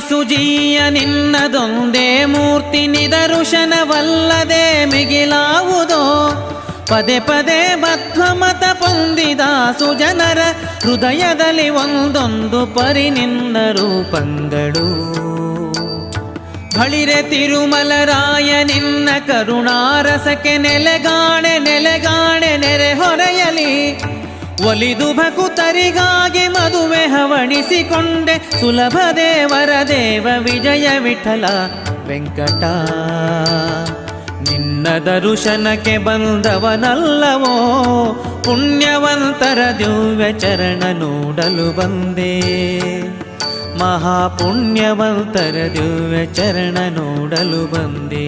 ಸುಜಿಯ ನಿನ್ನದೊಂದೇ ಮೂರ್ತಿ, ನಿದರುಶನವಲ್ಲದೆ ಮಿಗಿಲಾವುದೋ? ಪದೇ ಪದೇ ಬದ್ಧಮತ ಪೊಂದಿದ ಸುಜನರ ಹೃದಯದಲ್ಲಿ ಒಂದೊಂದು ಪರಿ ನಿನ್ನ ರೂಪಂದಳು. ಬಳಿರೆ ತಿರುಮಲರಾಯ ನಿನ್ನ ಕರುಣಾರಸಕ್ಕೆ ನೆಲೆಗಾಣೆ ನೆಲೆಗಾಣೆ ನೆರೆ ಹೊರೆಯಲಿ. ಒಲಿದು ಭಕುತರಿಗಾಗಿ ಮದುವೆ ಹವಣಿಸಿಕೊಂಡೆ, ಸುಲಭ ದೇವರ ದೇವ ವಿಜಯ ವಿಠಲ ವೆಂಕಟ. ನಿನ್ನ ದರುಶನಕ್ಕೆ ಬಂದವನಲ್ಲವೋ, ಪುಣ್ಯವಂತರ ದಿವ್ಯ ಚರಣ ನೋಡಲು ಬಂದೆ. ಮಹಾಪುಣ್ಯವಂತರ ದಿವ್ಯ ಚರಣ ನೋಡಲು ಬಂದೆ.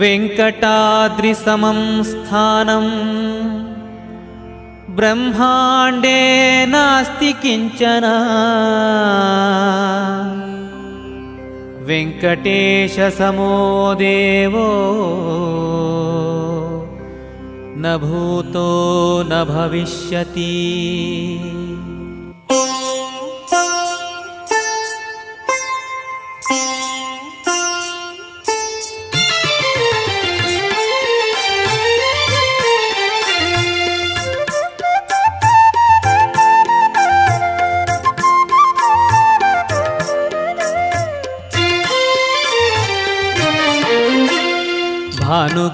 ವೆಂಕಟಾದ್ರಿ ಸಮಂ ಸ್ಥಾನಂ ಬ್ರಹ್ಮಾಂಡೇ ನಾಸ್ತಿ ಕಿಂಚನ. ವೆಂಕಟೇಶ ಸಮೋ ದೇವೋ ನ ಭೂತೋ ನ ಭವಿಷ್ಯತಿ.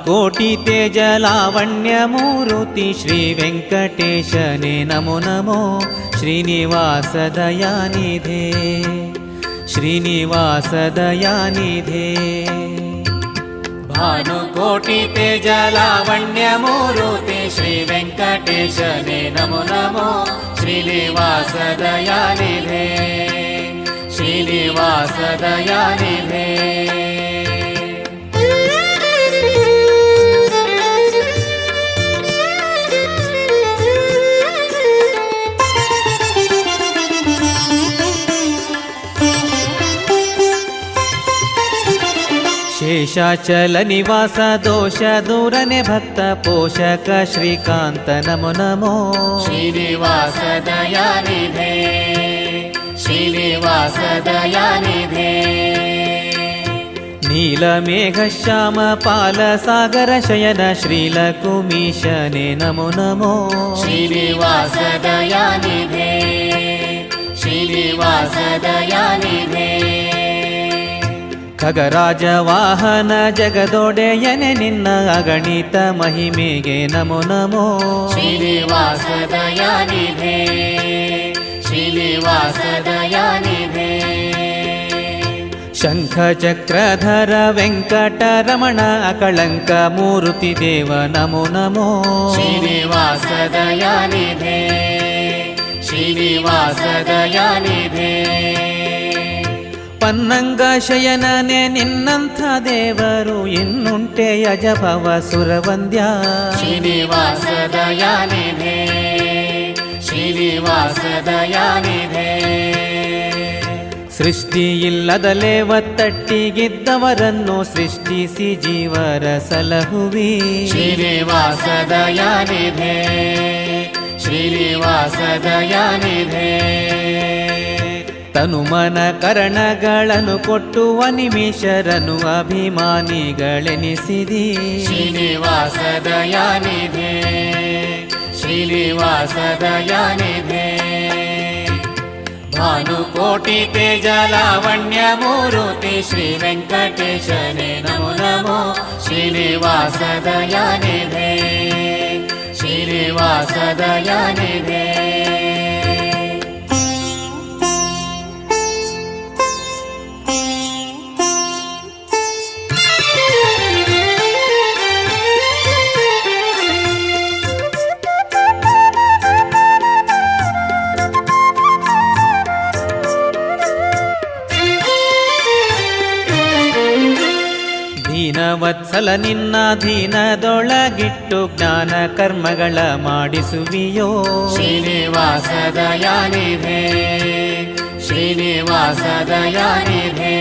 ಕೋಟಿ ತೇಜ ಲಾವಣ್ಯ ಮೂರುತಿ ಶ್ರೀ ವೆಂಕಟೇಶನೇ ನಮೋ ನಮೋ. ಶ್ರೀನಿವಾಸ ದಯಾನಿಧೇ ಶ್ರೀನಿವಾಸ ದಯಾನಿಧೇ. ಭಾನುಕೋಟಿ ತೇಜ ಲಾವಣ್ಯ ಮೂರುತಿ ಶ್ರೀ ವೆಂಕಟೇಶನೇ ನಮೋ ನಮೋ. ಶ್ರೀನಿವಾಸ ದಯಾನಿಧೇ ಶ್ರೀನಿವಾಸ ದಯಾನಿಧೇ. ಶೇಷಾಚಲ ನಿವಾಸ ದೋಷ ದೂರನೆ ಭಕ್ತ ಪೋಷಕ ಶ್ರೀಕಾಂತ ನಮೋ ನಮೋ. ಶ್ರೀನಿವಾಸ ದಯಾನಿಧೇ ಶ್ರೀನಿವಾಸ ದಯಾನಿಧೇ. ನೀಲ ಮೇಘ ಶ್ಯಾಮ ಪಾಲ ಸಾಗರ ಶಯನ ಶ್ರೀಲ ಕುಮೀಶನೆ ನಮೋ ನಮೋ. ಶ್ರೀನಿವಾಸ ದಯಾನಿಧೇ ಶ್ರೀನಿವಾಸ ದಯಾನಿಧೇ. ಖಗರಾಜ ವಾಹನ ಜಗದೊಡೆಯನೆ ನಿನ್ನ ಅಗಣಿತ ಮಹಿಮೆಗೆ ನಮೋ ನಮೋ. ಶ್ರೀನಿವಾಸ ದಯಾನಿಧೇ ಶ್ರೀನಿವಾಸ ದಯಾನಿಧೇ. ಶಂಖ ಚಕ್ರಧರ ವೆಂಕಟರಮಣ ಅಕಳಂಕ ಮೂರುತಿ ದೇವ ನಮೋ ನಮೋ. ಶ್ರೀನಿವಾಸ ದಯಾನಿಧೇ ಶ್ರೀನಿವಾಸ ದಯಾನಿಧೇ. ಪನ್ನಂಗ ಶಯನನೆ ನಿನ್ನಂಥ ದೇವರು ಇನ್ನುಂಟೆ ಅಜಭವ ಸುರವಂದ್ಯ. ಶ್ರೀನಿವಾಸ ದಯಾನಿಧೇ ಶ್ರೀನಿವಾಸ ದಯಾನಿಧೇ. ಸೃಷ್ಟಿಯಿಲ್ಲದಲೇ ಒತ್ತಟ್ಟಿಗಿದ್ದವರನ್ನು ಸೃಷ್ಟಿಸಿ ಜೀವರ ಸಲಹುವಿ. ಶ್ರೀನಿವಾಸ ದಯಾನಿಧೇ ಶ್ರೀನಿವಾಸ ದಯಾನಿಧೇ. ತನುಮನ ಕರಣಗಳನ್ನು ಕೊಟ್ಟುವ ನಿಮಿಷರನ್ನು ಅಭಿಮಾನಿಗಳೆನಿಸಿದಿ. ಶ್ರೀನಿವಾಸ ದಯಾನಿಧೇ ಶ್ರೀನಿವಾಸ ದಯಾನಿಧೇ. ಭಾನುಕೋಟಿ ತೇಜ ಲಾವಣ್ಯ ಮೂರುತಿ ಶ್ರೀ ವೆಂಕಟೇಶನೇ ನಮೋ ನಮೋ. ಶ್ರೀನಿವಾಸ ದಯಾನಿಧೇ ಶ್ರೀನಿವಾಸ ದಯಾನಿಧೇ. ವತ್ಸಲ ನಿನ್ನ ದೀನದೊಳಗಿಟ್ಟು ಜ್ಞಾನ ಕರ್ಮಗಳ ಮಾಡಿಸುವಿಯೋ. ಶ್ರೀನಿವಾಸ ದಯಾನಿಧೇ ಶ್ರೀನಿವಾಸ ದಯಾನಿಧೇ.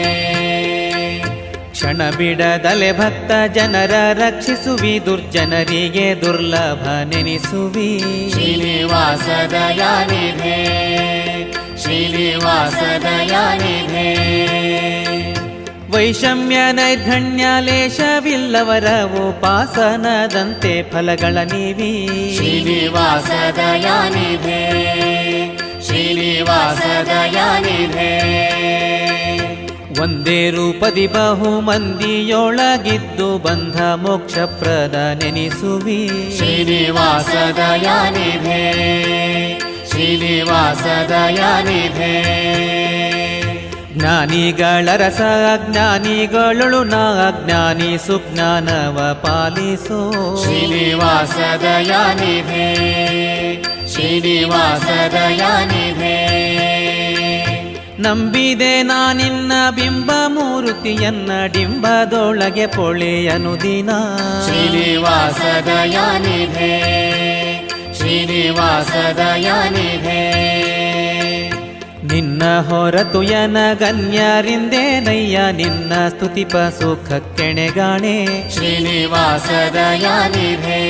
ಕ್ಷಣ ಬಿಡದಲೆ ಭಕ್ತ ಜನರ ರಕ್ಷಿಸುವಿ ದುರ್ಜನರಿಗೆ ದುರ್ಲಭ ನೆನಿಸುವಿ. ಶ್ರೀನಿವಾಸ ದಯಾನಿಧೇ ಶ್ರೀನಿವಾಸ ದಯಾನಿಧೇ. ವೈಷಮ್ಯ ನೈರ್ಧಣ್ಯ ಲೇಷವಿಲ್ಲವರ ಉಪಾಸನದಂತೆ ಫಲಗಳ ನೀವಿ. ಶ್ರೀನಿವಾಸ ದಯಾನಿಧೇ ಶ್ರೀನಿವಾಸ ದಯಾನಿಧೇ. ಒಂದೇ ರೂಪದಿ ಬಹು ಮಂದಿಯೊಳಗಿದ್ದು ಬಂಧ ಮೋಕ್ಷ ಪ್ರದ ನೆನಿಸುವಿ. ಶ್ರೀನಿವಾಸ ದಯಾನಿಧೇ ಶ್ರೀನಿವಾಸ ದಯಾನಿಧೇ. ಜ್ಞಾನಿಗಳ ರಸ ಅಜ್ಞಾನಿಗಳೊಳು ನಾ ಅಜ್ಞಾನಿ ಸುಜ್ಞಾನವ ಪಾಲಿಸೋ. ಶ್ರೀನಿವಾಸ ದಯಾನಿಧೇ ಶ್ರೀನಿವಾಸ ದಯಾನಿಧೇ. ನಂಬಿದೆ ನಾ ನಿನ್ನ ಬಿಂಬ ಮೂರುತಿಯನ್ನ ಡಿಂಬದೊಳಗೆ ಪೊಳೆಯನು ದಿನ. ಶ್ರೀನಿವಾಸ ದಯಾನಿಧೇ ಶ್ರೀನಿವಾಸ ದಯಾನಿಧೇ. ನಿನ್ನ ಹೊರತು ಯನಗನ್ಯರಿಂದೇನಯ್ಯ ನಿನ್ನ ಸ್ತುತಿಪ ಸುಖಕ್ಕೆಣೆಗಾಣೆ. ಶ್ರೀನಿವಾಸ ದಯಾನಿಧೇ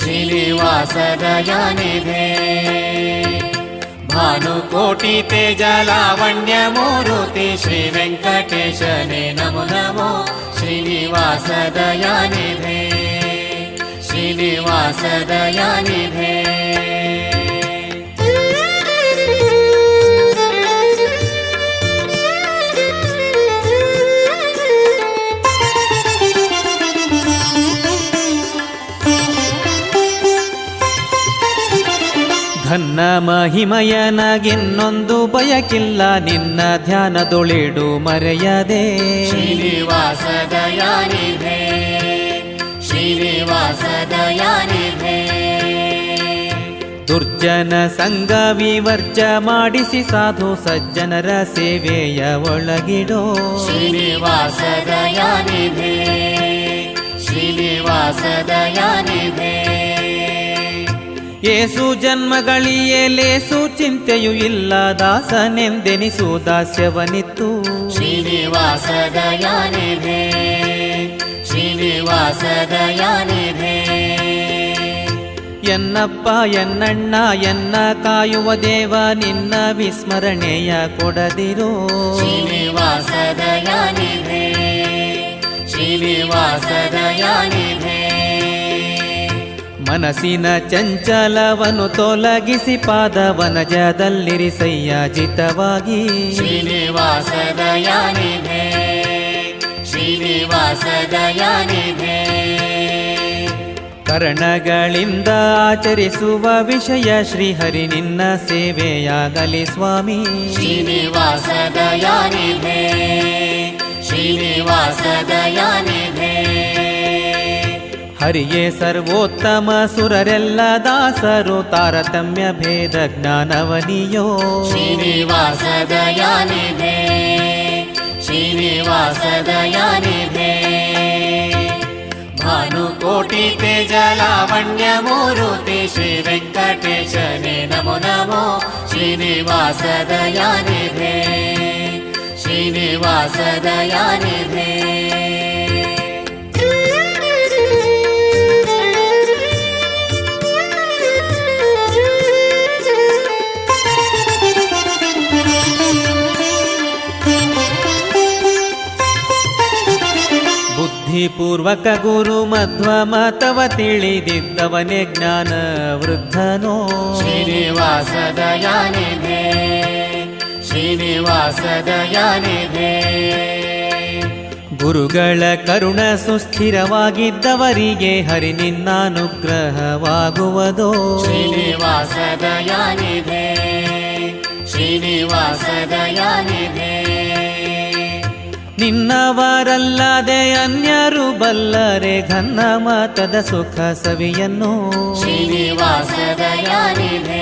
ಶ್ರೀನಿವಾಸ ದಯಾನಿಧೇ. ಭಾನುಕೋಟಿ ತೇಜ ಲಾವಣ್ಯ ಮೂರುತಿ ಶ್ರೀ ವೆಂಕಟೇಶನೇ ನಮೋ ನಮೋ. ಶ್ರೀನಿವಾಸ ದಯಾನಿಧೇ ಶ್ರೀನಿವಾಸ ದಯಾನಿಧೇ. ಮಹಿಮಯನಗಿನ್ನೊಂದು ಬಯಕಿಲ್ಲ, ನಿನ್ನ ಧ್ಯಾನದೊಳಿಡು ಮರೆಯದೆ. ಶ್ರೀನಿವಾಸ ದಯಾನಿಧೆ, ಶ್ರೀನಿವಾಸ ದಯಾನಿಧೆ. ದುರ್ಜನ ಸಂಘ ವಿವರ್ಜ ಮಾಡಿಸಿ ಸಾಧು ಸಜ್ಜನರ ಸೇವೆಯ ಒಳಗಿಡೋ. ಶ್ರೀನಿವಾಸ ದಯಾನಿಧೆ, ಶ್ರೀನಿವಾಸ ದಯಾನಿಧೆ. ಏಸು ಜನ್ಮಗಳಿಯೇ ಲೇಸು ಚಿಂತೆಯೂ ಇಲ್ಲ, ದಾಸನೆಂದೆನಿಸು ದಾಸ್ಯವನಿತ್ತು. ಶ್ರೀನಿವಾಸ ದಯಾನಿಧೆ, ಶ್ರೀನಿವಾಸ ದಯಾನಿಧೆ. ಎನ್ನಪ್ಪ ಎನ್ನಣ್ಣ ಎನ್ನ ಕಾಯುವ ದೇವ, ನಿನ್ನ ವಿಸ್ಮರಣೆಯ ಕೊಡದಿರೋ. ಶ್ರೀನಿವಾಸ ದಯಾನಿಧೆ, ಶ್ರೀನಿವಾಸ ದಯಾನಿಧೆ. ಮನಸ್ಸಿನ ಚಂಚಲವನು ತೊಲಗಿಸಿ ಪಾದವನಜದಲ್ಲಿರಿಸಯ್ಯ ಜಿತವಾಗಿ. ಶ್ರೀನಿವಾಸ ದಯಾನಿಧೆ, ಶ್ರೀನಿವಾಸ ದಯಾನಿಧೆ. ಕರ್ಣಗಳಿಂದ ಆಚರಿಸುವ ವಿಷಯ ಶ್ರೀಹರಿ ನಿನ್ನ ಸೇವೆಯಾಗಲಿ ಸ್ವಾಮಿ. ಶ್ರೀನಿವಾಸ ದಯಾನಿಧೆ, ಶ್ರೀನಿವಾಸ ದಯಾನಿಧೆ. ಹರಿಯೇ ಸರ್ವೋತ್ತಮ, ಸುರರೆಲ್ಲ ದಾಸರು ತಾರತಮ್ಯ ಭೇದ ಜ್ಞಾನವನಿಯೋ. ಶ್ರೀನಿವಾಸ ದಯಾನಿಧೆ, ಶ್ರೀನಿವಾಸ ದಯಾನಿಧೆ. ಭಾನುಕೋಟಿ ತೇಜಲಾವಣ್ಯ ಮೂರುತಿ ಶ್ರೀ ವೆಂಕಟೇಶನೇ ನಮೋ ನಮೋ. ಶ್ರೀನಿವಾಸ ದಯಾನಿಧೆ, ಶ್ರೀನಿವಾಸ ದಯಾನಿಧೆ. ಪೂರ್ವಕ ಗುರು ಮಧ್ವ ಮತವ ತಿಳಿದಿದ್ದವನೇ ಜ್ಞಾನ ವೃದ್ಧನೋ. ಶ್ರೀನಿವಾಸ ದಯಾನಿಧೆ, ಶ್ರೀನಿವಾಸ ದಯಾನಿಧೆ. ಗುರುಗಳ ಕರುಣ ಸುಸ್ಥಿರವಾಗಿದ್ದವರಿಗೆ ಹರಿ ನಿನ್ನಾನುಗ್ರಹವಾಗುವುದೋ. ಶ್ರೀನಿವಾಸ ದಯಾನಿಧೆ, ಶ್ರೀನಿವಾಸ ದಯಾನಿಧೆ. ನಿನ್ನವರಲ್ಲದೆ ಅನ್ಯರು ಬಲ್ಲರೆ ಘನ್ನ ಮಾತದ ಸುಖ ಸವಿಯನ್ನು. ಶ್ರೀನಿವಾಸ ದಯಾನಿಧೆ,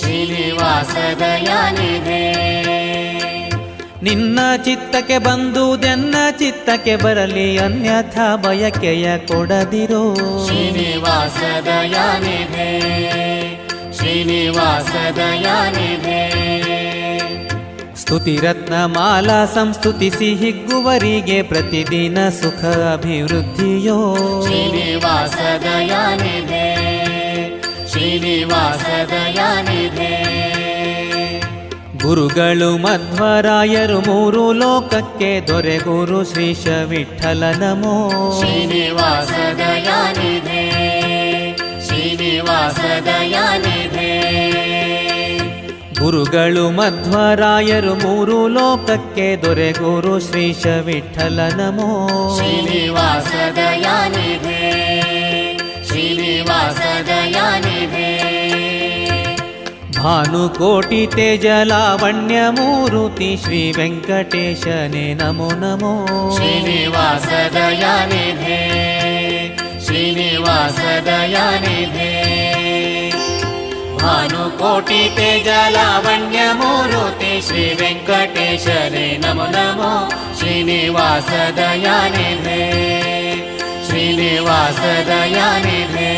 ಶ್ರೀನಿವಾಸ ದಯಾನಿಧೆ. ನಿನ್ನ ಚಿತ್ತಕ್ಕೆ ಬಂದುದೆನ್ನ ಚಿತ್ತಕ್ಕೆ ಬರಲಿ, ಅನ್ಯಥಾ ಬಯಕೆಯ ಕೊಡದಿರೋ. ಶ್ರೀನಿವಾಸ ದಯಾನಿಧೆ, ಶ್ರೀನಿವಾಸ ದಯಾನಿಧೆ. ಸ್ತುತಿರತ್ನ ಮಾಲಾ ಸಂಸ್ತುತಿಸಿ ಹಿಗ್ಗುವರಿಗೆ ಪ್ರತಿದಿನ ಸುಖ ಅಭಿವೃದ್ಧಿಯೋ. ಶ್ರೀನಿವಾಸ ದಯಾನಿಧೆ, ಶ್ರೀನಿವಾಸ ದಯಾನಿಧೆ. ಗುರುಗಳು ಮಧ್ವರಾಯರು ಮೂರು ಲೋಕಕ್ಕೆ ದೊರೆಗುರು ಶ್ರೀಶ ವಿಠಲ ನಮೋ. ಶ್ರೀನಿವಾಸ ದಯಾನಿಧೆ, ಶ್ರೀನಿವಾಸ ದಯಾನಿಧೆ. ಗುರುಗಳು ಮಧ್ವರಾಯರು ಮೂರು ಲೋಕಕ್ಕೆ ದೊರೆಗುರು ಶ್ರೀಶ ವಿಠಲ ನಮೋ. ಶ್ರೀನಿವಾಸ ದಯಾನಿಧೆ, ಶ್ರೀನಿವಾಸ ದಯಾನಿಧೆ. ಭಾನುಕೋಟಿ ತೇಜಲಾವಣ್ಯ ಮೂರುತಿ ಶ್ರೀ ವೆಂಕಟೇಶನೇ ನಮೋ ನಮೋ. ಶ್ರೀನಿವಾಸ ದಯಾನಿಧೆ, ಶ್ರೀನಿವಾಸ ದಯಾನಿಧೆ. ಭಾನುಕೋಟಿ ತೇಜಲಾವಣ್ಯ ಮೂರುತಿ ಶ್ರೀ ವೆಂಕಟೇಶನೇ ನಮೋ ನಮೋ. ಶ್ರೀನಿವಾಸ ದಯಾನಿಧೆ, ಶ್ರೀನಿವಾಸ ದಯಾನಿಧೆ.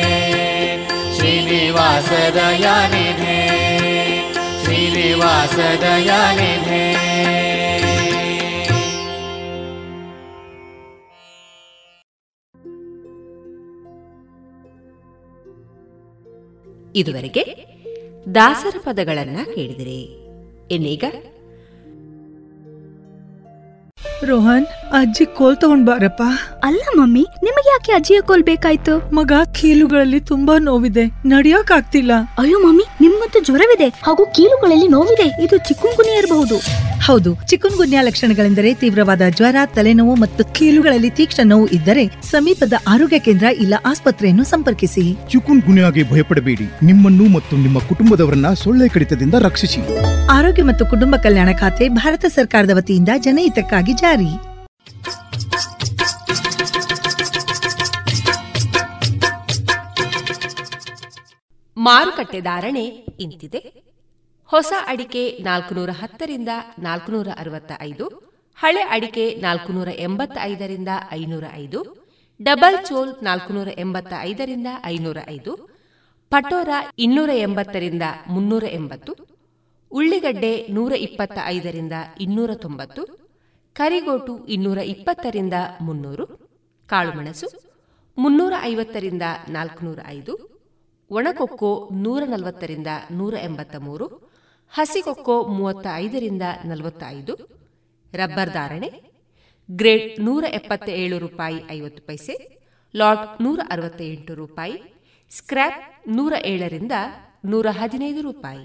ಶ್ರೀನಿವಾಸ ದಯಾನಿಧೆ, ಶ್ರೀನಿವಾಸ ದಯಾನಿಧೆ. ಇದುವರೆಗೆ ದಾಸರ ಪದಗಳನ್ನು ಕೇಳಿದಿರಿ. ಇನ್ನೀಗ ರೋಹನ್, ಅಜ್ಜಿ ಕೋಲ್ ತಗೊಂಡ್ ಬಾರಪ್ಪ. ಅಲ್ಲ ಮಮ್ಮಿ, ನಿಮಗೆ ಯಾಕೆ ಅಜ್ಜಿಯ ಕೋಲ್ ಬೇಕಾಯ್ತು? ಮಗ ಕೀಲುಗಳಲ್ಲಿ ತುಂಬಾ ನೋವಿದೆ, ನಡಿಯಕ್ ಆಗ್ತಿಲ್ಲ. ಅಯ್ಯೋ ಮಮ್ಮಿ, ನಿಮ್ಮಂತೂ ಜ್ವರವಿದೆ ಹಾಗೂ ಕೀಲುಗಳಲ್ಲಿ ನೋವಿದೆ, ಇದು ಚಿಕುನ್ಗುನ್ಯಾ ಇರಬಹುದು. ಹೌದು, ಚಿಕುನ್ಗುನ್ಯಾ ಲಕ್ಷಣಗಳೆಂದರೆ ತೀವ್ರವಾದ ಜ್ವರ, ತಲೆನೋವು ಮತ್ತು ಕೀಲುಗಳಲ್ಲಿ ತೀಕ್ಷ್ಣ ನೋವು ಇದ್ದರೆ ಸಮೀಪದ ಆರೋಗ್ಯ ಕೇಂದ್ರ ಇಲ್ಲ ಆಸ್ಪತ್ರೆಯನ್ನು ಸಂಪರ್ಕಿಸಿ. ಚಿಕುನ್ಗುನ್ಯಾಗೆ ಭಯಪಡಬೇಡಿ, ನಿಮ್ಮನ್ನು ಮತ್ತು ನಿಮ್ಮ ಕುಟುಂಬದವರನ್ನ ಸೊಳ್ಳೆ ಕಡಿತದಿಂದ ರಕ್ಷಿಸಿ. ಆರೋಗ್ಯ ಮತ್ತು ಕುಟುಂಬ ಕಲ್ಯಾಣ ಖಾತೆ, ಭಾರತ ಸರ್ಕಾರದ ವತಿಯಿಂದ ಜನಹಿತಕ್ಕಾಗಿ ಜಾರಿ. ಮಾರುಕಟ್ಟೆ ಧಾರಣೆ ಇಂತಿದೆ. ಹೊಸ ಅಡಿಕೆ ನಾಲ್ಕುನೂರ ಹತ್ತರಿಂದ ನಾಲ್ಕುನೂರ ಅರವತ್ತ ಐದು, ಹಳೆ ಅಡಿಕೆ ನಾಲ್ಕುನೂರ ಎಂಬತ್ತ ಐದರಿಂದ ಐನೂರ ಐದು, ಡಬಲ್ ಚೋಲ್ ನಾಲ್ಕುನೂರ ಎಂಬತ್ತ ಐದರಿಂದ ಐನೂರ ಐದು, ಪಟೋರ ಇನ್ನೂರ ಎಂಬತ್ತರಿಂದ ಮುನ್ನೂರ ಎಂಬತ್ತು, ಉಳ್ಳಿಗಡ್ಡೆ ನೂರ ಇಪ್ಪತ್ತ ಐದರಿಂದ ಇನ್ನೂರ ತೊಂಬತ್ತು, ಕರಿಗೋಟು ಇನ್ನೂರ ಇಪ್ಪತ್ತರಿಂದ ಮುನ್ನೂರು, ಕಾಳುಮೆಣಸು ಮುನ್ನೂರ ಐವತ್ತರಿಂದ ನಾಲ್ಕುನೂರ ಐದು, ಒಣಕೊಕ್ಕೋ ನೂರ ನಲವತ್ತರಿಂದ ನೂರ ಎಂಬತ್ತ ಮೂರು, ಹಸಿಕೊಕ್ಕೋ ಮೂವತ್ತ ಐದರಿಂದ ನಲವತ್ತ ಐದು. ರಬ್ಬರ್ ಧಾರಣೆ ಗ್ರೇಡ್ ನೂರ ಎಪ್ಪತ್ತ ಏಳು ರೂಪಾಯಿ ಐವತ್ತು ಪೈಸೆ, ಲಾಟ್ ನೂರ ಅರವತ್ತ ಎಂಟು ರೂಪಾಯಿ, ಸ್ಕ್ರ್ಯಾಪ್ ನೂರ ಏಳರಿಂದ ನೂರ ಹದಿನೈದು ರೂಪಾಯಿ.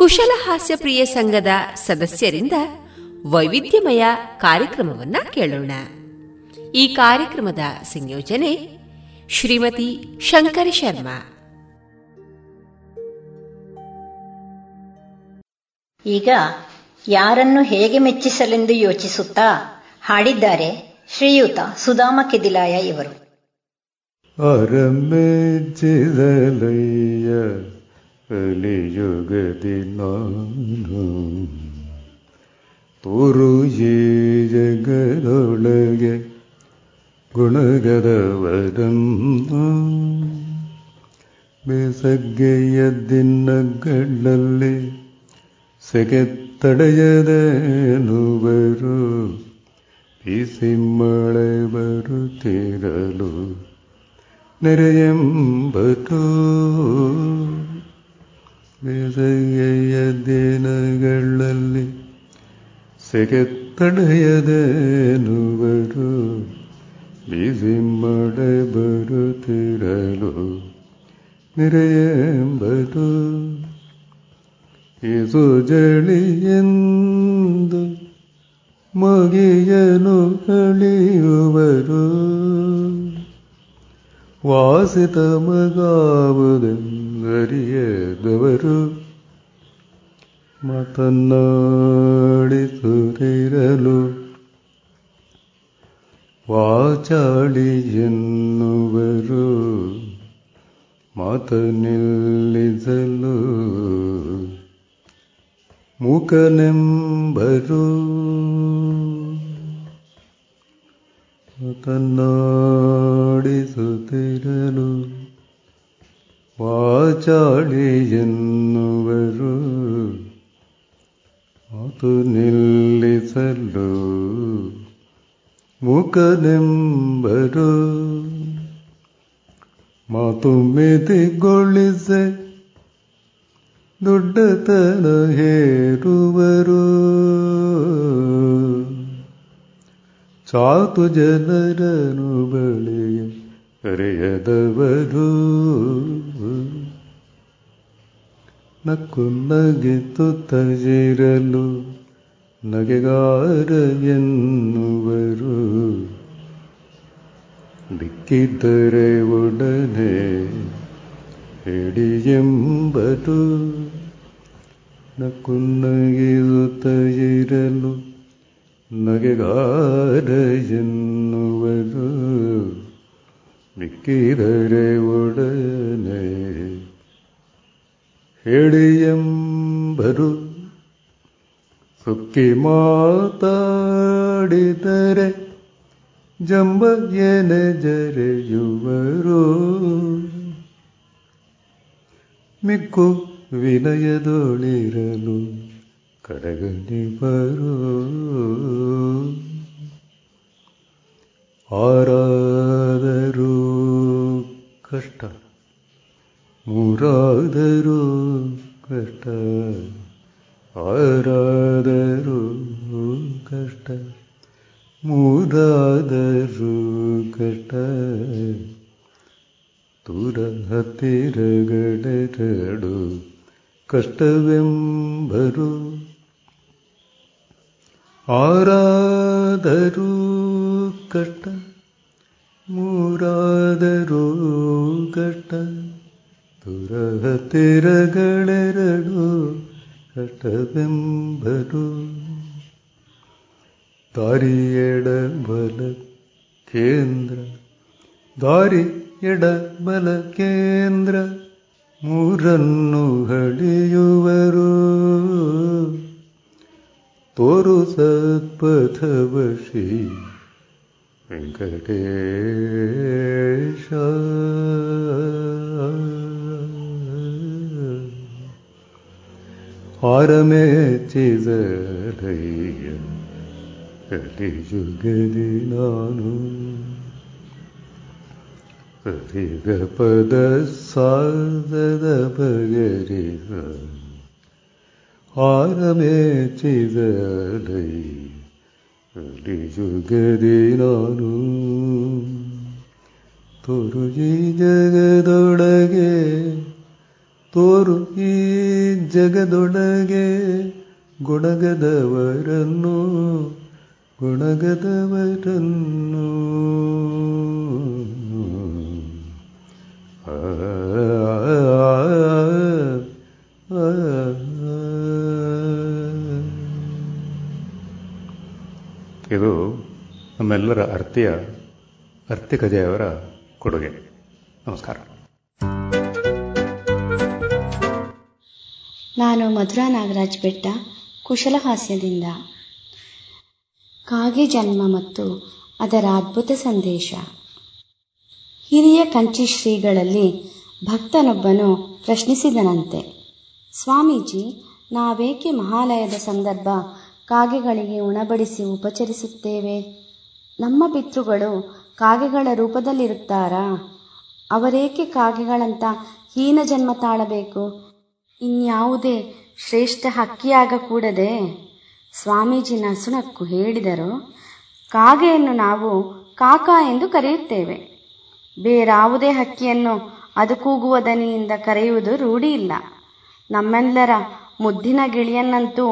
ಕುಶಲ ಹಾಸ್ಯ ಪ್ರಿಯ ಸಂಘದ ಸದಸ್ಯರಿಂದ ವೈವಿಧ್ಯಮಯ ಕಾರ್ಯಕ್ರಮವನ್ನು ಕೇಳೋಣ. ಈ ಕಾರ್ಯಕ್ರಮದ ಸಂಯೋಜನೆ ಶ್ರೀಮತಿ ಶಂಕರಿ ಶರ್ಮಾ. ಈಗ ಯಾರನ್ನು ಹೇಗೆ ಮೆಚ್ಚಿಸಲೆಂದು ಯೋಚಿಸುತ್ತಾ ಹಾಡಿದ್ದಾರೆ ಶ್ರೀಯುತ ಸುಧಾಮ ಕೆದಿಲಾಯ ಇವರು. ಕಲಿಯುಗದಿ ನಾನು ತೋರುಯೇ ಜಗದೊಳಗೆ ಗುಣಗದವರನ್ನು ಬೇಸಗೆಯ ದಿನಗಳಲ್ಲಿ ಸೆಗೆತ್ತಡೆಯದೇನುವರು ಬಿಸಿ ಮಳೆ ಬರುತ್ತಿರಲು ನೆರೆಯೆಂಬತು ಬೇಸಗೆಯ ದಿನಗಳಲ್ಲಿ ಸೆಗೆತ್ತಡೆಯದೇನುವರು ಬಿಸಿ ಮಡೆ ಬರುತ್ತಿರಲು ನಿರೆಯೆಂಬದು ಇದು ಜಳಿಯೆಂದು ಮಗಿಯನು ಕಳಿಯುವರು ವಾಸಿತ ಮಗಾವುದೆಂದರಿಯದವರು ಮತನಾಡಿಸುತ್ತಿರಲು ವಾಚಾಳಿಯನ್ನುವರು ಮಾತನಿಲ್ಲಿಸಲು ಮೂಕನೆಂಬರು ತನ್ನಾಡಿಸುತ್ತಿರಲು ವಾಚಾಳಿಯನ್ನುವರು ಮಾತು ನಿಲ್ಲಿಸಲು ಮುಖನೆಂಬರು ಮಾತು ಮಿತಿಗೊಳಿಸಿ ದೊಡ್ಡತನ ಹೇರುವರು ಸಾತು ಜನರನು ಬಳಿಯ ಅರೆಯದವರು ನಕ್ಕು ನಗಿತು ತಜಿರಲು ನಗೆಗಾರ ಎನ್ನುವರು. ಬಿಕ್ಕಿದ್ದರೆ ಒಡನೆ ಹಿಡಿಯೆಂಬದು ನಕ್ಕು ನಗಿದು ತಜಿರಲು ನಗೆಗಾರ ಎನ್ನುವರು. ಬಿಕ್ಕಿದರೆ ಒಡನೆ ಹೇಳಿಯೆಂಬರು. ಸುಕ್ಕಿ ಮಾತಾಡಿದರೆ ಜಂಬಯ್ಯನೆ ಜರೆಯುವರು. ಮಿಕ್ಕು ವಿನಯದೊಳಿರಲು ಕಡೆಗಣಿವರು. ಆರಾದರೂ ಕಷ್ಟ, ಮೂರಾದರೂ ಕಷ್ಟ, ಆರಾದರೂ ಕಷ್ಟ, ಮೂರಾದರೂ ಕಷ್ಟ. ದೂರ ಹತ್ತಿರಗಡೆರಡು ಕಷ್ಟವೆಂಬರು. ಆರಾದರೂ ಕಷ್ಟ, ಮೂರಾದರೂ ಕಷ್ಟ, ದೂರ ಹತ್ತಿರಗಳೆರಡು ಕಷ್ಟವೆಂಬರು. ದಾರಿಯೆಡ ಬಲ ಕೇಂದ್ರ, ದಾರಿ ಎಡ ಬಲ ಕೇಂದ್ರ, ಮೂರನ್ನು ಹಳಿಯುವರು. ತೋರು ಸತ್ಪಥವಶಿ ವೆಂಕಟೇಶ. ಆರಮೆಚ್ಚಿದರಯ್ಯ ಕಲಿಯುಗದಿ ನಾನು. ಸರಿಗ ಪದ ಸಾಧದ ಬಗೆರಿಗ. ಆರಮೆಚ್ಚಿದರಯ್ಯ ಕಲಿಯುಗದಿ ನಾನು. ತೋರು ಈ ಜಗದೊಳಗೆ, ತೋರು ಈ ಜಗದೊಳಗೆ ಗುಣಗದವರನ್ನು, ಗುಣಗದವರನ್ನು. ಆ ಇದು ನಮ್ಮೆಲ್ಲರ ಅರ್ತಿಯ ಅರ್ತಿಕಜೆಯವರ ಕೊಡುಗೆ. ನಮಸ್ಕಾರ. ನಾನು ಮಧುರಾ ನಾಗರಾಜ್ ಬೆಟ್ಟ, ಕುಶಲಹಾಸ್ಯದಿಂದ. ಕಾಗೆ ಜನ್ಮ ಮತ್ತು ಅದರ ಅದ್ಭುತ ಸಂದೇಶ. ಹಿರಿಯ ಕಂಚಿ ಶ್ರೀಗಳಲ್ಲಿ ಭಕ್ತನೊಬ್ಬನು ಪ್ರಶ್ನಿಸಿದನಂತೆ, ಸ್ವಾಮೀಜಿ, ನಾವೇಕೆ ಮಹಾಲಯದ ಸಂದರ್ಭ ಕಾಗೆಗಳಿಗೆ ಉಣಬಡಿಸಿ ಉಪಚರಿಸುತ್ತೇವೆ? ನಮ್ಮ ಪಿತೃಗಳು ಕಾಗೆಗಳ ರೂಪದಲ್ಲಿರುತ್ತಾರಾ? ಅವರೇಕೆ ಕಾಗೆಗಳಂತ ಹೀನ ಜನ್ಮ ತಾಳಬೇಕು? ಇನ್ಯಾವುದೇ ಶ್ರೇಷ್ಠ ಹಕ್ಕಿಯಾಗ ಕೂಡದೆ? ಸ್ವಾಮೀಜಿ ನಸುನಕ್ಕು ಹೇಳಿದರು, ಕಾಗೆಯನ್ನು ನಾವು ಕಾಕ ಎಂದು ಕರೆಯುತ್ತೇವೆ. ಬೇರಾವುದೇ ಹಕ್ಕಿಯನ್ನು ಅದು ಕೂಗುವ ದನಿಯಿಂದ ಕರೆಯುವುದು ರೂಢಿಯಿಲ್ಲ. ನಮ್ಮೆಲ್ಲರ ಮುದ್ದಿನ ಗಿಳಿಯನ್ನಂತೂ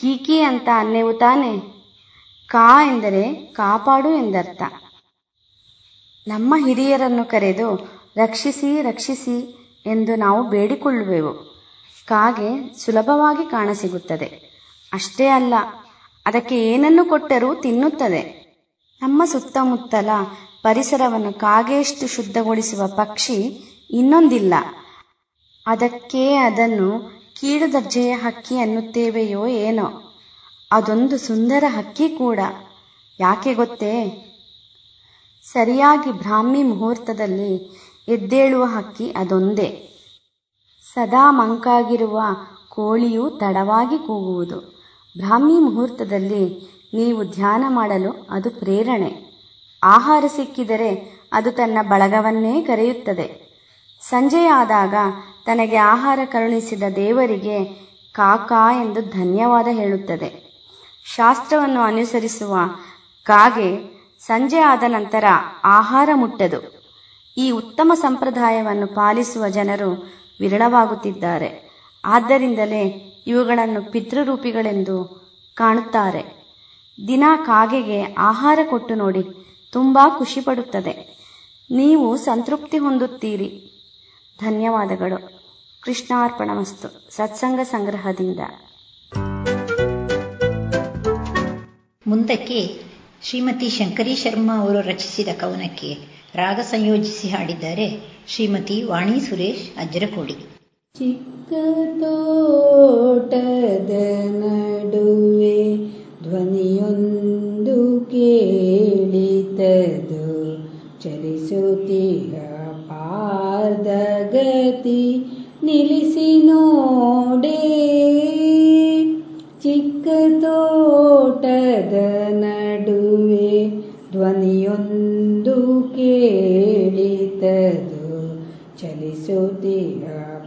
ಕೀಕಿ ಅಂತ ಅನ್ನೆವು ತಾನೆ. ಕಾ ಎಂದರೆ ಕಾಪಾಡು ಎಂದರ್ಥ. ನಮ್ಮ ಹಿರಿಯರನ್ನು ಕರೆದು ರಕ್ಷಿಸಿ ರಕ್ಷಿಸಿ ಎಂದು ನಾವು ಬೇಡಿಕೊಳ್ಳುವೆವು. ಕಾಗೆ ಸುಲಭವಾಗಿ ಕಾಣಸಿಗುತ್ತದೆ. ಅಷ್ಟೇ ಅಲ್ಲ, ಅದಕ್ಕೆ ಏನನ್ನು ಕೊಟ್ಟರೂ ತಿನ್ನುತ್ತದೆ. ನಮ್ಮ ಸುತ್ತಮುತ್ತಲ ಪರಿಸರವನ್ನು ಕಾಗೆಯಷ್ಟು ಶುದ್ಧಗೊಳಿಸುವ ಪಕ್ಷಿ ಇನ್ನೊಂದಿಲ್ಲ. ಅದಕ್ಕೆ ಅದನ್ನು ಕೀಳು ದರ್ಜೆಯ ಹಕ್ಕಿ ಅನ್ನುತ್ತೇವೆಯೋ ಏನೋ. ಅದೊಂದು ಸುಂದರ ಹಕ್ಕಿ ಕೂಡ. ಯಾಕೆ ಗೊತ್ತೇ? ಸರಿಯಾಗಿ ಬ್ರಾಹ್ಮಿ ಮುಹೂರ್ತದಲ್ಲಿ ಎದ್ದೇಳುವ ಹಕ್ಕಿ ಅದೊಂದೇ. ಸದಾ ಮಂಕಾಗಿರುವ ಕೋಳಿಯು ತಡವಾಗಿ ಕೂಗುವುದು. ಬ್ರಾಹ್ಮಿ ಮುಹೂರ್ತದಲ್ಲಿ ನೀವು ಧ್ಯಾನ ಮಾಡಲು ಅದು ಪ್ರೇರಣೆ. ಆಹಾರ ಸಿಕ್ಕಿದರೆ ಅದು ತನ್ನ ಬಳಗವನ್ನೇ ಕರೆಯುತ್ತದೆ. ಸಂಜೆಯಾದಾಗ ತನಗೆ ಆಹಾರ ಕರುಣಿಸಿದ ದೇವರಿಗೆ ಕಾಕಾ ಎಂದು ಧನ್ಯವಾದ ಹೇಳುತ್ತದೆ. ಶಾಸ್ತ್ರವನ್ನು ಅನುಸರಿಸುವ ಕಾಗೆ ಸಂಜೆ ಆದ ನಂತರ ಆಹಾರ ಮುಟ್ಟದು. ಈ ಉತ್ತಮ ಸಂಪ್ರದಾಯವನ್ನು ಪಾಲಿಸುವ ಜನರು ವಿರಳವಾಗುತ್ತಿದ್ದಾರೆ. ಆದ್ದರಿಂದಲೇ ಇವುಗಳನ್ನು ಪಿತೃರೂಪಿಗಳೆಂದು ಕಾಣುತ್ತಾರೆ. ದಿನ ಕಾಗೆಗೆ ಆಹಾರ ಕೊಟ್ಟು ನೋಡಿ, ತುಂಬಾ ಖುಷಿ ಪಡುತ್ತದೆ. ನೀವು ಸಂತೃಪ್ತಿ ಹೊಂದುತ್ತೀರಿ. ಧನ್ಯವಾದಗಳು. ಕೃಷ್ಣಾರ್ಪಣಮಸ್ತು. ಸತ್ಸಂಗ ಸಂಗ್ರಹದಿಂದ ಮುಂದಕ್ಕೆ ಶ್ರೀಮತಿ ಶಂಕರಿ ಶರ್ಮಾ ಅವರು ರಚಿಸಿದ ಕವನಕ್ಕೆ ರಾಗ ಸಂಯೋಜಿಸಿ ಹಾಡಿದ್ದಾರೆ ಶ್ರೀಮತಿ ವಾಣಿ ಸುರೇಶ್ ಅಜ್ರಕೋಡಿ. ಚಿಕ್ಕ ತೋಟದ ನಡುವೆ ಧ್ವನಿಯೊಂದು ಕೇಳಿತದು, ಚಲಿಸುತ್ತಿಯ ಪಾರ್ದ ಗತಿ ನಿಲ್ಲಿಸಿ ನೋಡೆ. ಚಿಕ್ಕ ತೋಟದ ನಡುವೆ ಧ್ವನಿಯೊಂದು ಕೇಳಿತದು, ಚಲಿಸುತ್ತಿಯ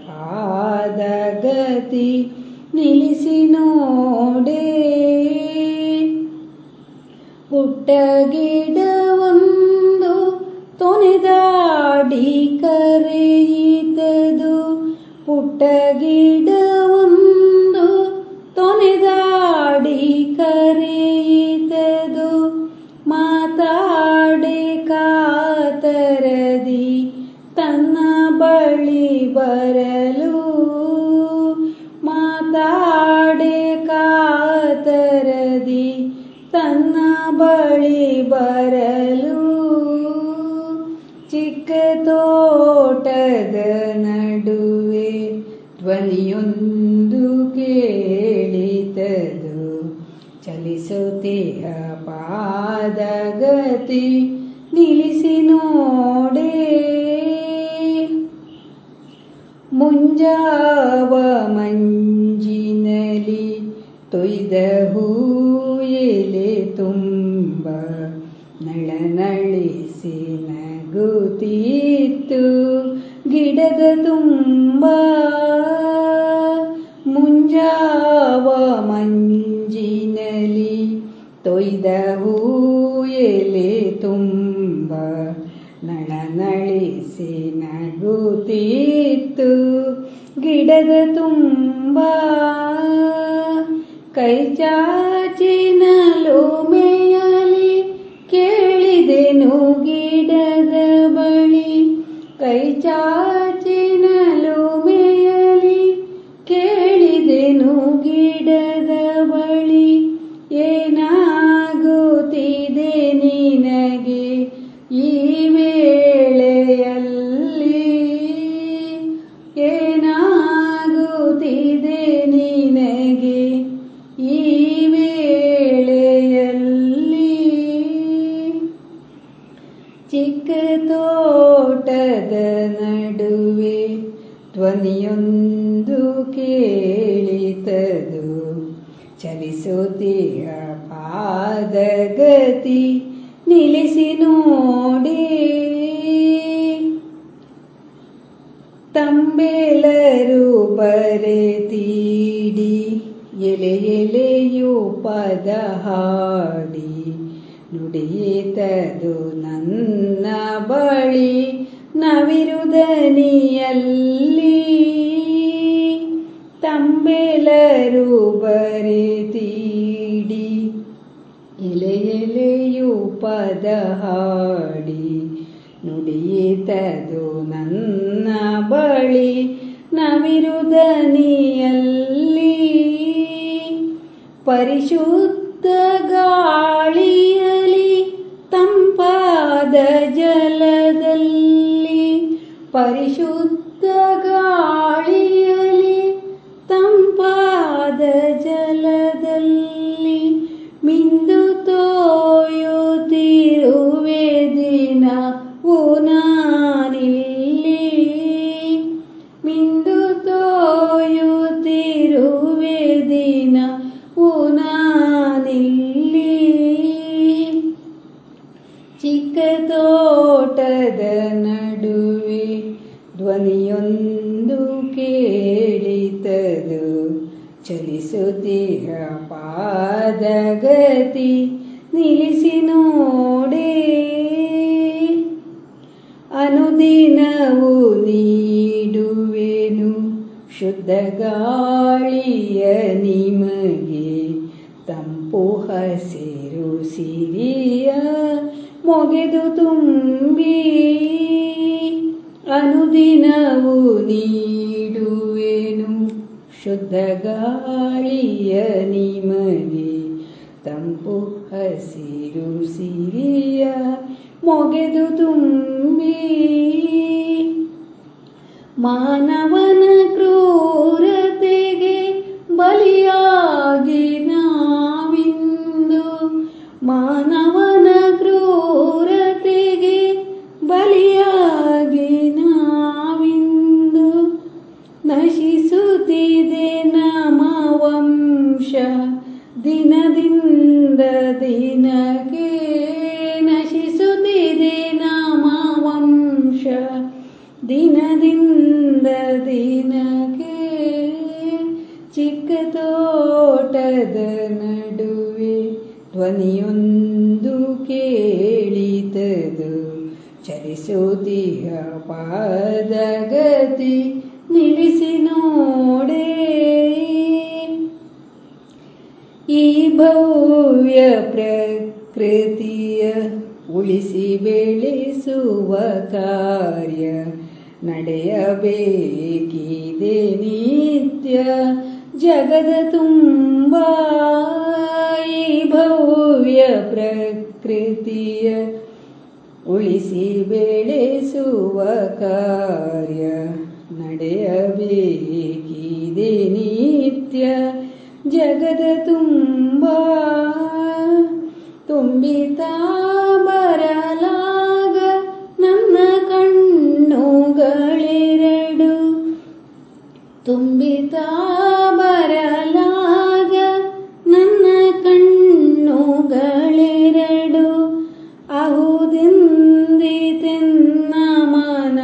ಪಾದ ಗತಿ ನಿಲ್ಲಿಸಿ ನೋಡೆ. ಪುಟ್ಟ ಗಿಡವೊಂದು ತೊನೆದಾಡಿ ಕರೆಯಿತದು, ಪುಟ್ಟ ಗಿಡವೊಂದು ತೊನೆದಾಡಿ ಕರೆಯಿತದು. ಮಾತಾಡೆ ಕಾತರದಿ ತನ್ನ ಬಳಿ ಬರಲು, ಮಾತಾಡೆ ಕಾತರದಿ ತನ್ನ ಬಳಿ ಬರಲು. ಚಿಕ್ಕ ತೋಟದ ನಡುವೆ ಧ್ವನಿಯೊಂದು ಕೇಳಿತದು, ಚಲಿಸುತ್ತಿಯ ಪಾದ ಗತಿ ನಿಲ್ಲಿಸಿ ನೋಡೆ. ಮುಂಜಾವ ಮಂಜಿನಲ್ಲಿ ತೊಯ್ದ ಹೂಯಲೆ ತುಂಬ ನಳನಳಿಸಿ ನಗುತ್ತಿತ್ತು ಗಿಡದ ತುಂಬ. ಮುಂಜಾವ ಮಂಜಿನಲ್ಲಿ ತೊಯ್ದ ಹೂಯಲೆ ತುಂಬ ನಳನಳಿಸಿ ನಗುತ್ತಿತ್ತು ಗಿಡದ ತುಂಬ. ಕೈ ಚಾಚಿನಲು ಮೇಯಲಿ ಕೇಳಿದೆನು ಗಿಡದ ಬಳಿ, ಕೈ ಚಾಚಿನಲು ಮೇಯಲಿ ಕೇಳಿದೆನು ಗಿಡದ ಬಳಿ. ಏನಾಗುತ್ತಿದೆ ನಿನಗೆ ಈ ವೇಳೆಯಲ್ಲಿ, ಏನಾಗುತ್ತಿದೆ ನಿನಗೆ ಈ ವೇಳೆಯಲ್ಲಿ. ಚಿಕ್ಕ ತೋಟದ ನಡುವೆ ಧ್ವನಿಯೊಂದು ಕೇಳಿತದು, ಚಲಿಸುತ್ತಿಯ ಪಾದ ಗತಿ ನಿಲ್ಲಿಸಿ ನೋಡೆ. ತಂಬೇಲರು ಬರೆತೀಡಿ ಎಲೆ ಎಲೆಯು ಪದ ಹಾಡಿ, ನುಡಿಯಿತದು ನನ್ನ ಬಳಿ ನವಿರುದನಿಯಲ್ಲಿ. ತಂಬೇಲರು ಬರೆತೀಡಿ ಎಲೆ ಎಲೆಯು ಪದ ಹಾಡಿ, ನುಡಿಯಿತದು ನನ್ನ ಬಳಿ ನವಿರುದನಿಯಲ್ಲಿ. ಪರಿಶುದ್ಧ ಗಾಳಿಯಲಿ ತಂಪಾದ ಜಲದಲ್ಲಿ, ಪರಿಶುದ್ಧ ಗಾಳಿಯಲಿ ತಂಪಾದ ಜಲದಲ್ಲಿ. ಮಿಂದು ತೋಯುತ್ತಿರುವೆ ದಿನವೂ ನಾನಿಲ್ಲಿ, ಮಿಂದು ತೋಯುತ್ತಿರುವೆ ದಿನವೂ ನಾನಿಲ್ಲಿ. ಚಿಕ್ಕ ತೋಟದ ನಡುವೆ ಧ್ವನಿಯೊಂದು ಕೇಳಿತದು, ಚಲಿಸುತ್ತಿಯ ಪಾದಗತಿ ನಿಲ್ಲಿಸಿ ನೋಡೆ ಅನುದಿನವು ನೀಡುವೆನು ಶುದ್ಧ ಗಾಳಿಯ ನಿಮಗೆ ತಂಪು ಹಸಿರು ಸಿರಿಯ ಮೊಗೆದು ತುಂಬಿ ಅನುದಿನವು ನೀಡುವೆನು ಶುದ್ಧ ಗಾಳಿಯ ನಿಮಗೆ ತಂಪು ಹಸಿರು ಸಿರಿಯ ಮೊಗೆದು ತುಂಬಿ ಮಾನವನ ಕ್ರೂರತೆಗೆ ಬಲಿಯಾಗಿ ನಾವಿಂದು ಮಾನವನ ಕ್ರೂರತೆಗೆ ಬಲಿಯಾಗಿ ನಾವಿಂದು ನಶಿಸುತ್ತಿದೆ ನಮ್ಮ ವಂಶ ದಿನದಿಂದ ದಿನಕ್ಕೆ ನಶಿಸುತ್ತಿದೆ ನಮ್ಮ ವಂಶ ದಿನದಿಂದ ದಿನಕ್ಕೆ ಚಿಕ್ಕ ತೋಟದ ನಡುವೆ ಧ್ವನಿಯೊಂದು ಕೇಳಿತದು ಚಲಿಸುತ್ತಿಯ ಪಾದಗತಿ ನಿಲ್ಲಿಸಿ ನೋಡೆ ಈ ಭವ್ಯ ಪ್ರಕೃತಿಯ ಉಳಿಸಿ ಬೆಳೆಸುವ ಕಾರ್ಯ ನಡೆಯಬೇಕಿದೆ ನಿತ್ಯ ಜಗದ ತುಂಬ ಈ ಭವ್ಯ ಪ್ರಕೃತಿಯ ಉಳಿಸಿ ಬೆಳೆಸುವ ಕಾರ್ಯ ನಡೆಯಬೇಕಿದೆ ನಿತ್ಯ ಜಗದ ತುಂಬ ತುಂಬಿತಾ ಬರಲಾಗ ನನ್ನ ಕಣ್ಣುಗಳೆರಡು ತುಂಬಿತಾ ಬರಲಾಗ ನನ್ನ ಕಣ್ಣುಗಳೆರಡು ಅಹುದೆಂದಿತೆನ್ನ ಮನ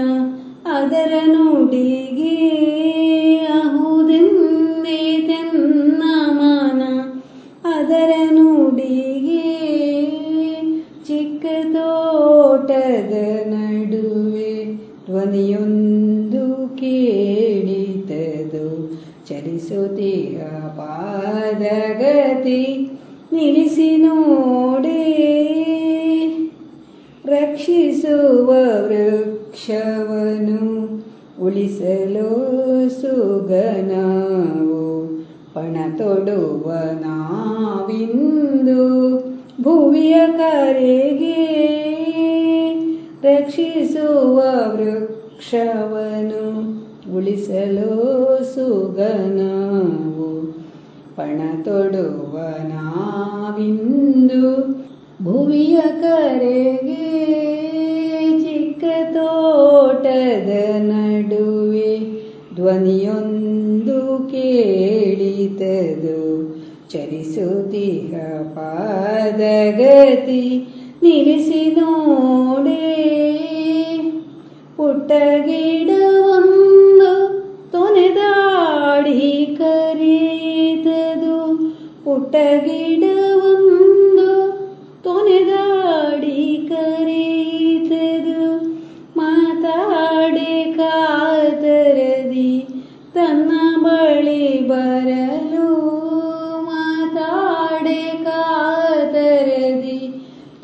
ಅದರ ನುಡಿಗೆ ಅಹುದೆಂದಿತೆನ್ನ ಮನ ಅದರ ನುಡಿಗೆ ಚಿಕ್ಕ ತೋಟದ ನಡುವೆ ಧ್ವನಿಯೊಂದು ಕೇಳಿತದು ಚಲಿಸುತ್ತಿಯ ಪಾದಗತಿ ನಿಲ್ಲಿಸಿ ನೋಡೆ ರಕ್ಷಿಸುವ ವೃಕ್ಷವನ್ನು ಉಳಿಸಲು ಸುಗನಾವು ಪಣ ತೊಡುವ ನಾವಿಂದು ಭುವಿಯ ಕರೆಗೆ ರಕ್ಷಿಸುವ ವೃಕ್ಷವನ್ನು ಉಳಿಸಲು ಸುಗನಾವು ಪಣ ತೊಡುವ ನಾವಿಂದು ಭುವಿಯ ಕರೆಗೆ ಚಿಕ್ಕ ತೋಟದ ನಡುವೆ ಧ್ವನಿಯೊಂದು ಕೇಳಿತದು ಚಲಿಸುತ್ತಿಹ ಪಾದಗತಿ ನಿಲ್ಲಿಸಿ ನೋಡೆ ಪುಟ್ಟ ಗಿಡವೊಂದು ತೊನೆದಾಡಿ ಕರೆಯಿತದು ಪುಟ್ಟ ಗಿಡವೊಂದು ತೊನೆದಾಡಿ ಕರೆಯಿತದು ಮಾತಾಡೆ ಕಾತರದಿ ತನ್ನ ಬಳಿ ಬರಲು ಮಾತಾಡೆ ಕಾತರದಿ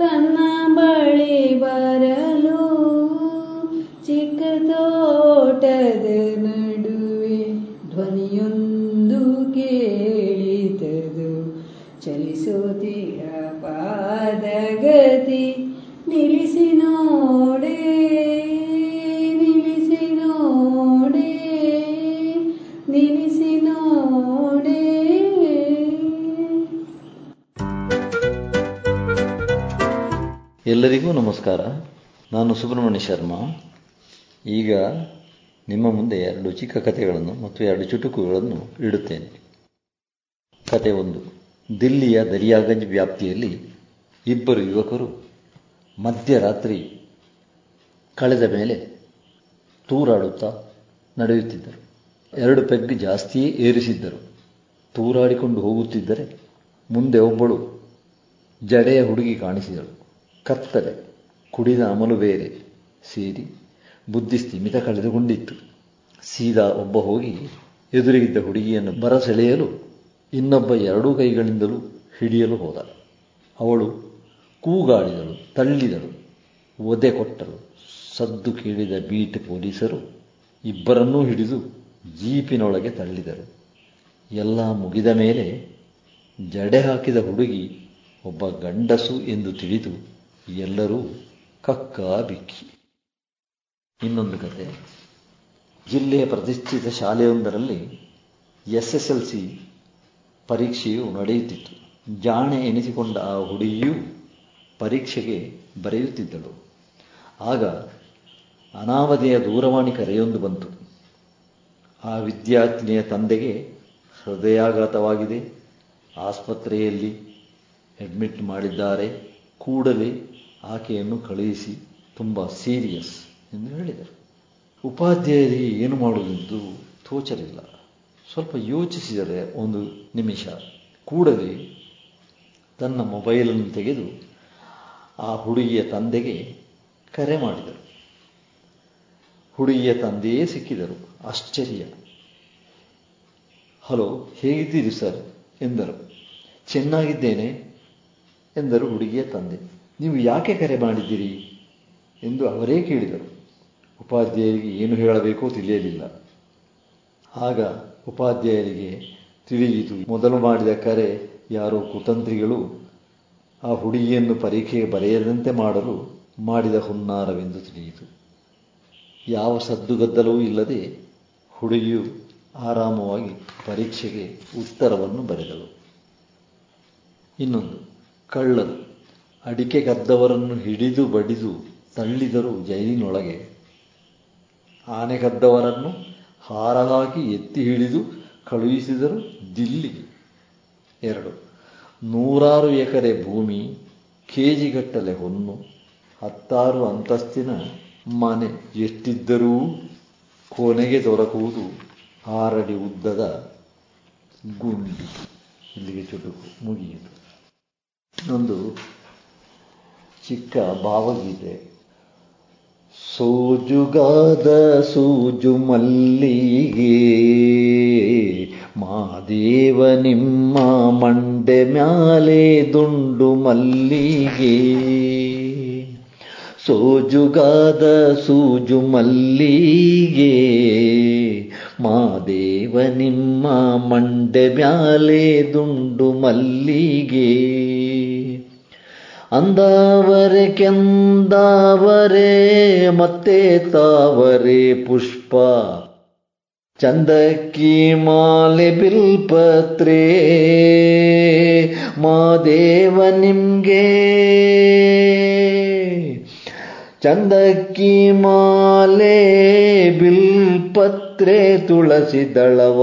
ತನ್ನ ಬಳಿ ಬರಲು ಚಿಕ್ಕ ತೋಟದ ನಡುವೆ ಧ್ವನಿಯೊಂದು ಕೇಳಿತದು ಚಲಿಸುತ್ತಿಯ ಪಾದಗತಿ ನಿಲ್ಲಿಸಿ ನೋಡೆ ನಿಲ್ಲಿಸಿ ನೋಡೆ ನಿಲ್ಲಿಸಿ ನೋಡೆ. ಎಲ್ಲರಿಗೂ ನಮಸ್ಕಾರ. ನಾನು ಸುಬ್ರಹ್ಮಣ್ಯ ಶರ್ಮಾ. ಈಗ ನಿಮ್ಮ ಮುಂದೆ ಎರಡು ಚಿಕ್ಕ ಕಥೆಗಳನ್ನು ಮತ್ತು ಎರಡು ಚುಟುಕುಗಳನ್ನು ಇಡುತ್ತೇನೆ. ಕತೆ ಒಂದು. ದಿಲ್ಲಿಯ ದರಿಯಾಗಂಜ್ ವ್ಯಾಪ್ತಿಯಲ್ಲಿ ಇಬ್ಬರು ಯುವಕರು ಮಧ್ಯರಾತ್ರಿ ಕಳೆದ ಮೇಲೆ ತೂರಾಡುತ್ತಾ ನಡೆಯುತ್ತಿದ್ದರು. ಎರಡು ಪೆಗ್ ಜಾಸ್ತಿಯೇ ಏರಿಸಿದ್ದರು. ತೂರಾಡಿಕೊಂಡು ಹೋಗುತ್ತಿದ್ದರೆ ಮುಂದೆ ಒಬ್ಬಳು ಜಡೆಯ ಹುಡುಗಿ ಕಾಣಿಸಿದಳು. ಕತ್ತಲೆ, ಕುಡಿದ ಅಮಲು ಬೇರೆ ಸೇರಿ ಬುದ್ಧಿ ಸ್ಥಿಮಿತ ಕಳೆದುಕೊಂಡಿತ್ತು. ಸೀದಾ ಒಬ್ಬ ಹೋಗಿ ಎದುರಿಗಿದ್ದ ಹುಡುಗಿಯನ್ನು ಬರಸೆಳೆಯಲು ಇನ್ನೊಬ್ಬ ಎರಡೂ ಕೈಗಳಿಂದಲೂ ಹಿಡಿಯಲು ಹೋದ. ಅವಳು ಕೂಗಾಡಿದಳು, ತಳ್ಳಿದಳು, ಒದೆ ಕೊಟ್ಟಳು. ಸದ್ದು ಕೇಳಿದ ಬೀಟ್ ಪೊಲೀಸರು ಇಬ್ಬರನ್ನೂ ಹಿಡಿದು ಜೀಪಿನೊಳಗೆ ತಳ್ಳಿದರು. ಎಲ್ಲ ಮುಗಿದ ಮೇಲೆ ಜಡೆ ಹಾಕಿದ ಹುಡುಗಿ ಒಬ್ಬ ಗಂಡಸು ಎಂದು ತಿಳಿದು ಎಲ್ಲರೂ ಕಕ್ಕ ಬಿಕ್ಕಿ. ಇನ್ನೊಂದು ಕತೆ. ಜಿಲ್ಲೆಯ ಪ್ರತಿಷ್ಠಿತ ಶಾಲೆಯೊಂದರಲ್ಲಿ ಎಸ್ ಎಸ್ ಎಲ್ ಸಿ ಪರೀಕ್ಷೆಯು ನಡೆಯುತ್ತಿತ್ತು. ಜಾಣೆ ಎನಿಸಿಕೊಂಡ ಆ ಹುಡುಗಿಯು ಪರೀಕ್ಷೆಗೆ ಬರೆಯುತ್ತಿದ್ದಳು. ಆಗ ಅನಾಮಧೇಯ ದೂರವಾಣಿ ಕರೆಯೊಂದು ಬಂತು. ಆ ವಿದ್ಯಾರ್ಥಿನಿಯ ತಂದೆಗೆ ಹೃದಯಾಘಾತವಾಗಿದೆ, ಆಸ್ಪತ್ರೆಯಲ್ಲಿ ಅಡ್ಮಿಟ್ ಮಾಡಿದ್ದಾರೆ, ಕೂಡಲೇ ಆಕೆಯನ್ನು ಕಳುಹಿಸಿ, ತುಂಬ ಸೀರಿಯಸ್ ಎಂದು ಹೇಳಿದರು. ಉಪಾಧ್ಯಾಯರಿಗೆ ಏನು ಮಾಡುವುದೆಂದು ತೋಚಲಿಲ್ಲ. ಸ್ವಲ್ಪ ಯೋಚಿಸಿದರೆ ಒಂದು ನಿಮಿಷ, ಕೂಡಲೇ ತನ್ನ ಮೊಬೈಲನ್ನು ತೆಗೆದು ಆ ಹುಡುಗಿಯ ತಂದೆಗೆ ಕರೆ ಮಾಡಿದರು. ಹುಡುಗಿಯ ತಂದೆಯೇ ಸಿಕ್ಕಿದರು. ಆಶ್ಚರ್ಯ. ಹಲೋ, ಹೇಗಿದ್ದೀರಿ ಸರ್ ಎಂದರು. ಚೆನ್ನಾಗಿದ್ದೇನೆ ಎಂದರು ಹುಡುಗಿಯ ತಂದೆ. ನೀವು ಯಾಕೆ ಕರೆ ಮಾಡಿದ್ದೀರಿ ಎಂದು ಅವರೇ ಕೇಳಿದರು. ಉಪಾಧ್ಯಾಯರಿಗೆ ಏನು ಹೇಳಬೇಕೋ ತಿಳಿಯಲಿಲ್ಲ. ಆಗ ಉಪಾಧ್ಯಾಯರಿಗೆ ತಿಳಿಯಿತು, ಮೊದಲು ಮಾಡಿದ ಕರೆ ಯಾರೋ ಕುತಂತ್ರಿಗಳು ಆ ಹುಡುಗಿಯನ್ನು ಪರೀಕ್ಷೆಗೆ ಬರೆಯದಂತೆ ಮಾಡಲು ಮಾಡಿದ ಹುನ್ನಾರವೆಂದು ತಿಳಿಯಿತು. ಯಾವ ಸದ್ದುಗದ್ದಲವೂ ಇಲ್ಲದೆ ಹುಡುಗಿಯು ಆರಾಮವಾಗಿ ಪರೀಕ್ಷೆಗೆ ಉತ್ತರವನ್ನು ಬರೆದಳು. ಇನ್ನೊಂದು. ಕಳ್ಳರು ಅಡಿಕೆ ಕದ್ದವರನ್ನು ಹಿಡಿದು ಬಡಿದು ತಳ್ಳಿದರು ಜೈಲಿನೊಳಗೆ. ಆನೆ ಕದ್ದವರನ್ನು ಹಾರಲಾಗಿ ಎತ್ತಿ ಹಿಡಿದು ಕಳುಹಿಸಿದರು ದಿಲ್ಲಿಗೆ. ಎರಡು. ನೂರಾರು ಎಕರೆ ಭೂಮಿ, ಕೆಜಿಗಟ್ಟಲೆ ಹೊನ್ನು, ಹತ್ತಾರು ಅಂತಸ್ತಿನ ಮನೆ ಎಷ್ಟಿದ್ದರೂ ಕೊನೆಗೆ ದೊರಕುವುದು ಆರಡಿ ಉದ್ದದ ಗುಂಡಿ. ಇಲ್ಲಿಗೆ ಚುಟುಕು ಮುಗಿಯಿತು. ಒಂದು ಚಿಕ್ಕ ಭಾವಗೀತೆ. ಸೋಜುಗಾದ ಸೂಜು ಮಲ್ಲಿಗೆ ಮಾದೇವ ನಿಮ್ಮ ಮಂಡೆ ಮ್ಯಾಲೆ ದುಂಡು ಮಲ್ಲಿಗೆ, ಸೋಜುಗಾದ ಸೂಜು ಮಲ್ಲಿಗೆ ಮಾದೇವ ನಿಮ್ಮ ಮಂಡೆ ಮ್ಯಾಲೆ ದುಂಡು ಮಲ್ಲಿಗೆ, ಅಂದಾವರೆ ಕೆಂದಾವರೆ ಮತ್ತೆ ತಾವರೆ ಪುಷ್ಪ, ಚಂದಕ್ಕಿ ಮಾಲೆ ಬಿಲ್ಪತ್ರೆ ಮಾದೇವ ನಿಮ್ಗೆ, ಚಂದಕ್ಕಿ ಮಾಲೆ ಬಿಲ್ಪತ್ರೆ ತುಳಸಿ ದಳವ,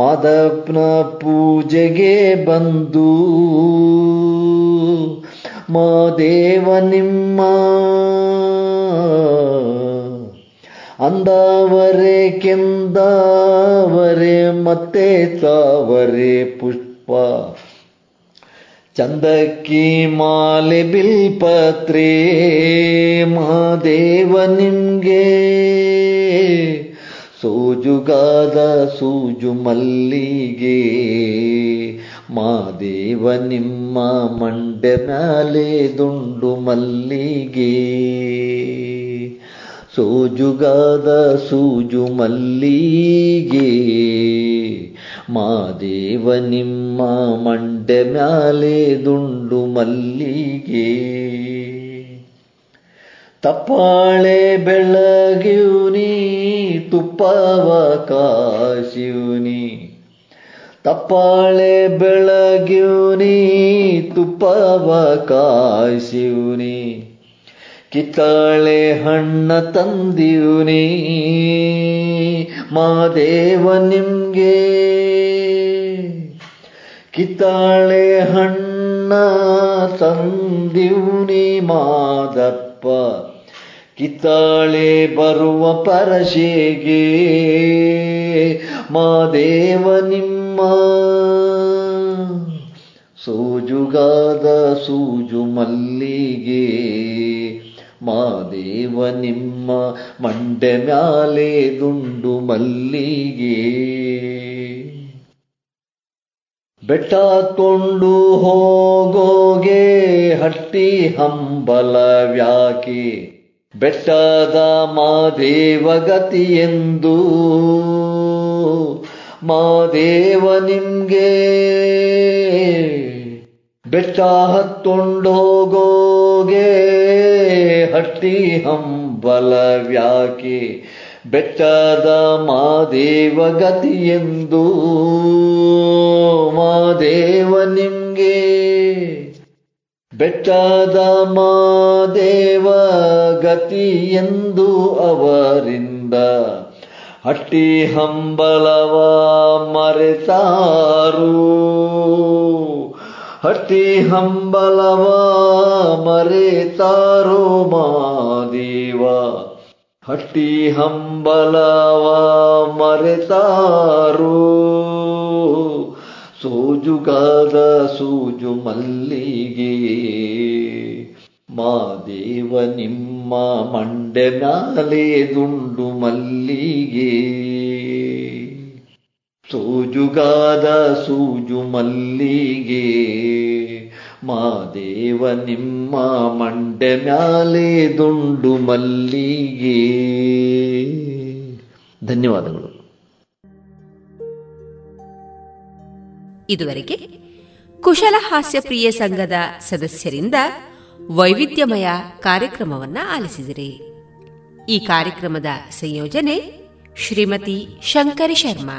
ಮಾದಪ್ಪನ ಪೂಜೆಗೆ ಬಂದು ಮಾದೇವ ನಿಮ್ಮ, ಅಂದಾವರೆ ಕೆಂದಾವರೆ ಮತ್ತೆ ತಾವರೆ ಪುಷ್ಪ, ಚಂದಕ್ಕಿ ಮಾಲೆ ಬಿಲ್ಪತ್ರೆ ಮಾದೇವ ನಿಮ್ಗೆ, ಸೋಜುಗಾದ ಸೂಜು ಮಲ್ಲಿಗೆ ಮಾದೇವ ನಿಮ್ಮ ಮಂಡೆ ಮ್ಯಾಲೆ ದುಂಡು ಮಲ್ಲಿಗೆ, ಸೋಜುಗಾದ ಸೂಜು ಮಲ್ಲಿಗೆ ಮಾದೇವ ನಿಮ್ಮ ಮಂಡೆ ಮ್ಯಾಲೆ ದುಂಡು ಮಲ್ಲಿಗೆ, ತಪ್ಪಾಳೆ ಬೆಳಗಿವ್ನಿ ತುಪ್ಪವ ಕಾಶಿವ್ನಿ, ತಪ್ಪಾಳೆ ಬೆಳಗಿವ್ನಿ ತುಪ್ಪವ ಕಾಶಿವ್ನಿ, ಕಿತ್ತಾಳೆ ಹಣ್ಣ ತಂದಿವ್ನಿ ಮಾದೇವ ನಿಮ್ಗೆ, ಕಿತ್ತಾಳೆ ಹಣ್ಣ ತಂದಿವ್ನಿ ಮಾದಪ್ಪ, ಕಿತ್ತಾಳೆ ಬರುವ ಪರಶೆಗೆ ಮಾದೇವ ನಿಮ್ಮ, ಸೋಜುಗಾದ ಸೂಜು ಮಲ್ಲಿಗೆ ಮಾದೇವ ನಿಮ್ಮ ಮಂಡೆ ಮ್ಯಾಲೆ ದುಂಡು ಮಲ್ಲಿಗೆ. ಬೆಟ್ಟ ಕೊಂಡು ಹೋಗೋಗೆ ಹಟ್ಟಿ ಹಂಬಲವ್ಯಾಕೆ ಬೆಟ್ಟದ ಮಾದೇವ ಗತಿಯೆಂದು ಮಾದೇವ ನಿಮ್ಗೆ. ಬೆಟ್ಟ ಹತ್ತೊಂಡೋಗೋಗೆ ಹಟ್ಟಿ ಹಂಬಲವ್ಯಾಕೆ ಬೆಟ್ಟದ ಮಾದೇವ ಗತಿಯೆಂದು ಮಾದೇವ ನಿಮ್ಗೆ. ಬೆಟ್ಟದ ಮಾದೇವ ಗತಿಯೆಂದು ಅವರಿಂದ ಹಟ್ಟಿ ಹಂಬಲವ ಮರೆತಾರು ಹಟ್ಟಿ ಹಂಬಲವ ಮರೆತಾರೋ ಮಾದೇವ ಹಟ್ಟಿ ಹಂಬಲವ ಮರೆತಾರೋ. ಸೋಜುಗಾದ ಸೂಜು ಮಲ್ಲಿಗೆ ಮಾದೇವ ನಿಮ್ಮ ಮಂಡೆ ನಾಲೆ ದುಂಡು ಮಲ್ಲಿಗೆ. ಸೋಜುಗಾದ ಸೂಜು ಮಲ್ಲಿಗೆ ಮಾದೇವ ನಿಮ್ಮ ಮಂಡೆ ನಾಲೆ ದುಂಡು ಮಲ್ಲಿಗೆ. ಧನ್ಯವಾದಗಳು. ಇದುವರೆಗೆ ಕುಶಲ ಹಾಸ್ಯಪ್ರಿಯ ಸಂಘದ ಸದಸ್ಯರಿಂದ ವೈವಿಧ್ಯಮಯ ಕಾರ್ಯಕ್ರಮವನ್ನು ಆಲಿಸಿದಿರಿ. ಈ ಕಾರ್ಯಕ್ರಮದ ಸಂಯೋಜನೆ ಶ್ರೀಮತಿ ಶಂಕರಿ ಶರ್ಮಾ.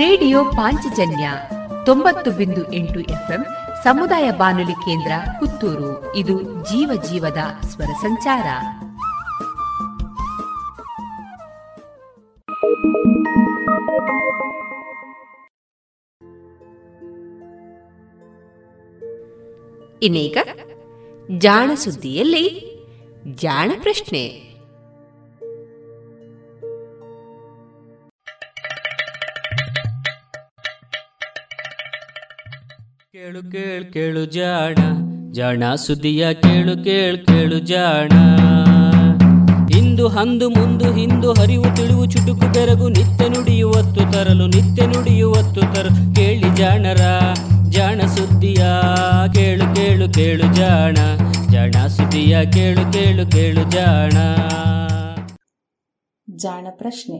ರೇಡಿಯೋ ಪಾಂಚಜನ್ಯ ತೊಂಬತ್ತು ಬಿಂದು ಎಂಟು ಎಫ್ಎಂ ಸಮುದಾಯ ಬಾನುಲಿ ಕೇಂದ್ರ ಪುತ್ತೂರು. ಇದು ಜೀವ ಜೀವದ ಸ್ವರ ಸಂಚಾರ. ಇನ್ನೀಗ ಜಾಣ ಸುದ್ದಿಯಲ್ಲಿ ಜಾಣ ಪ್ರಶ್ನೆ. ಕೇಳು ಕೇಳು ಕೇಳು ಜಾಣ ಜಾಣ ಸುದ್ದಿಯ ಕೇಳು ಕೇಳು ಕೇಳು ಜಾಣ. ಇಂದು ಅಂದು ಮುಂದು ಹಿಂದು ಹರಿವು ತಿಳಿವು ಚುಟುಕು ಬೆರಗು ನಿತ್ಯ ನುಡಿಯುವತ್ತು ತರಲು ನಿತ್ಯ ನುಡಿಯುವತ್ತು ತರಲು ಕೇಳಿ ಜಾಣರ ಜಾಣ ಸುದ್ದಿಯ ಕೇಳು ಕೇಳು ಕೇಳು ಜಾಣ ಜಾಣ ಸುದ್ದಿಯ ಕೇಳು ಕೇಳು ಕೇಳು ಜಾಣ. ಜಾಣ ಪ್ರಶ್ನೆ.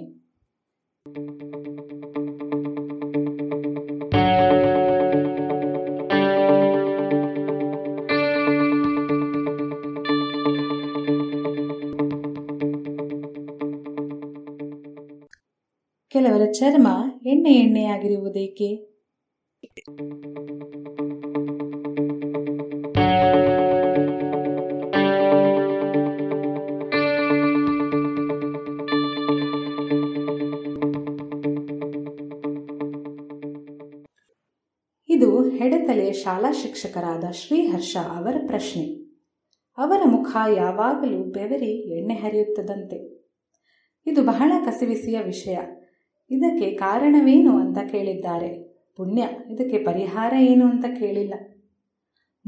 ಕೆಲವರ ಚರ್ಮ ಎಣ್ಣೆ ಎಣ್ಣೆಯಾಗಿರುವುದೇಕೆ? ಇದು ಹೆಡೆತಲೆಯ ಶಾಲಾ ಶಿಕ್ಷಕರಾದ ಶ್ರೀಹರ್ಷ ಅವರ ಪ್ರಶ್ನೆ. ಅವರ ಮುಖ ಯಾವಾಗಲೂ ಬೆವರಿ ಎಣ್ಣೆ ಹರಿಯುತ್ತದಂತೆ. ಇದು ಬಹಳ ಕಸಿವಿಸಿಯ ವಿಷಯ. ಇದಕ್ಕೆ ಕಾರಣವೇನು ಅಂತ ಕೇಳಿದ್ದಾರೆ. ಪುಣ್ಯ, ಇದಕ್ಕೆ ಪರಿಹಾರ ಏನು ಅಂತ ಕೇಳಿಲ್ಲ.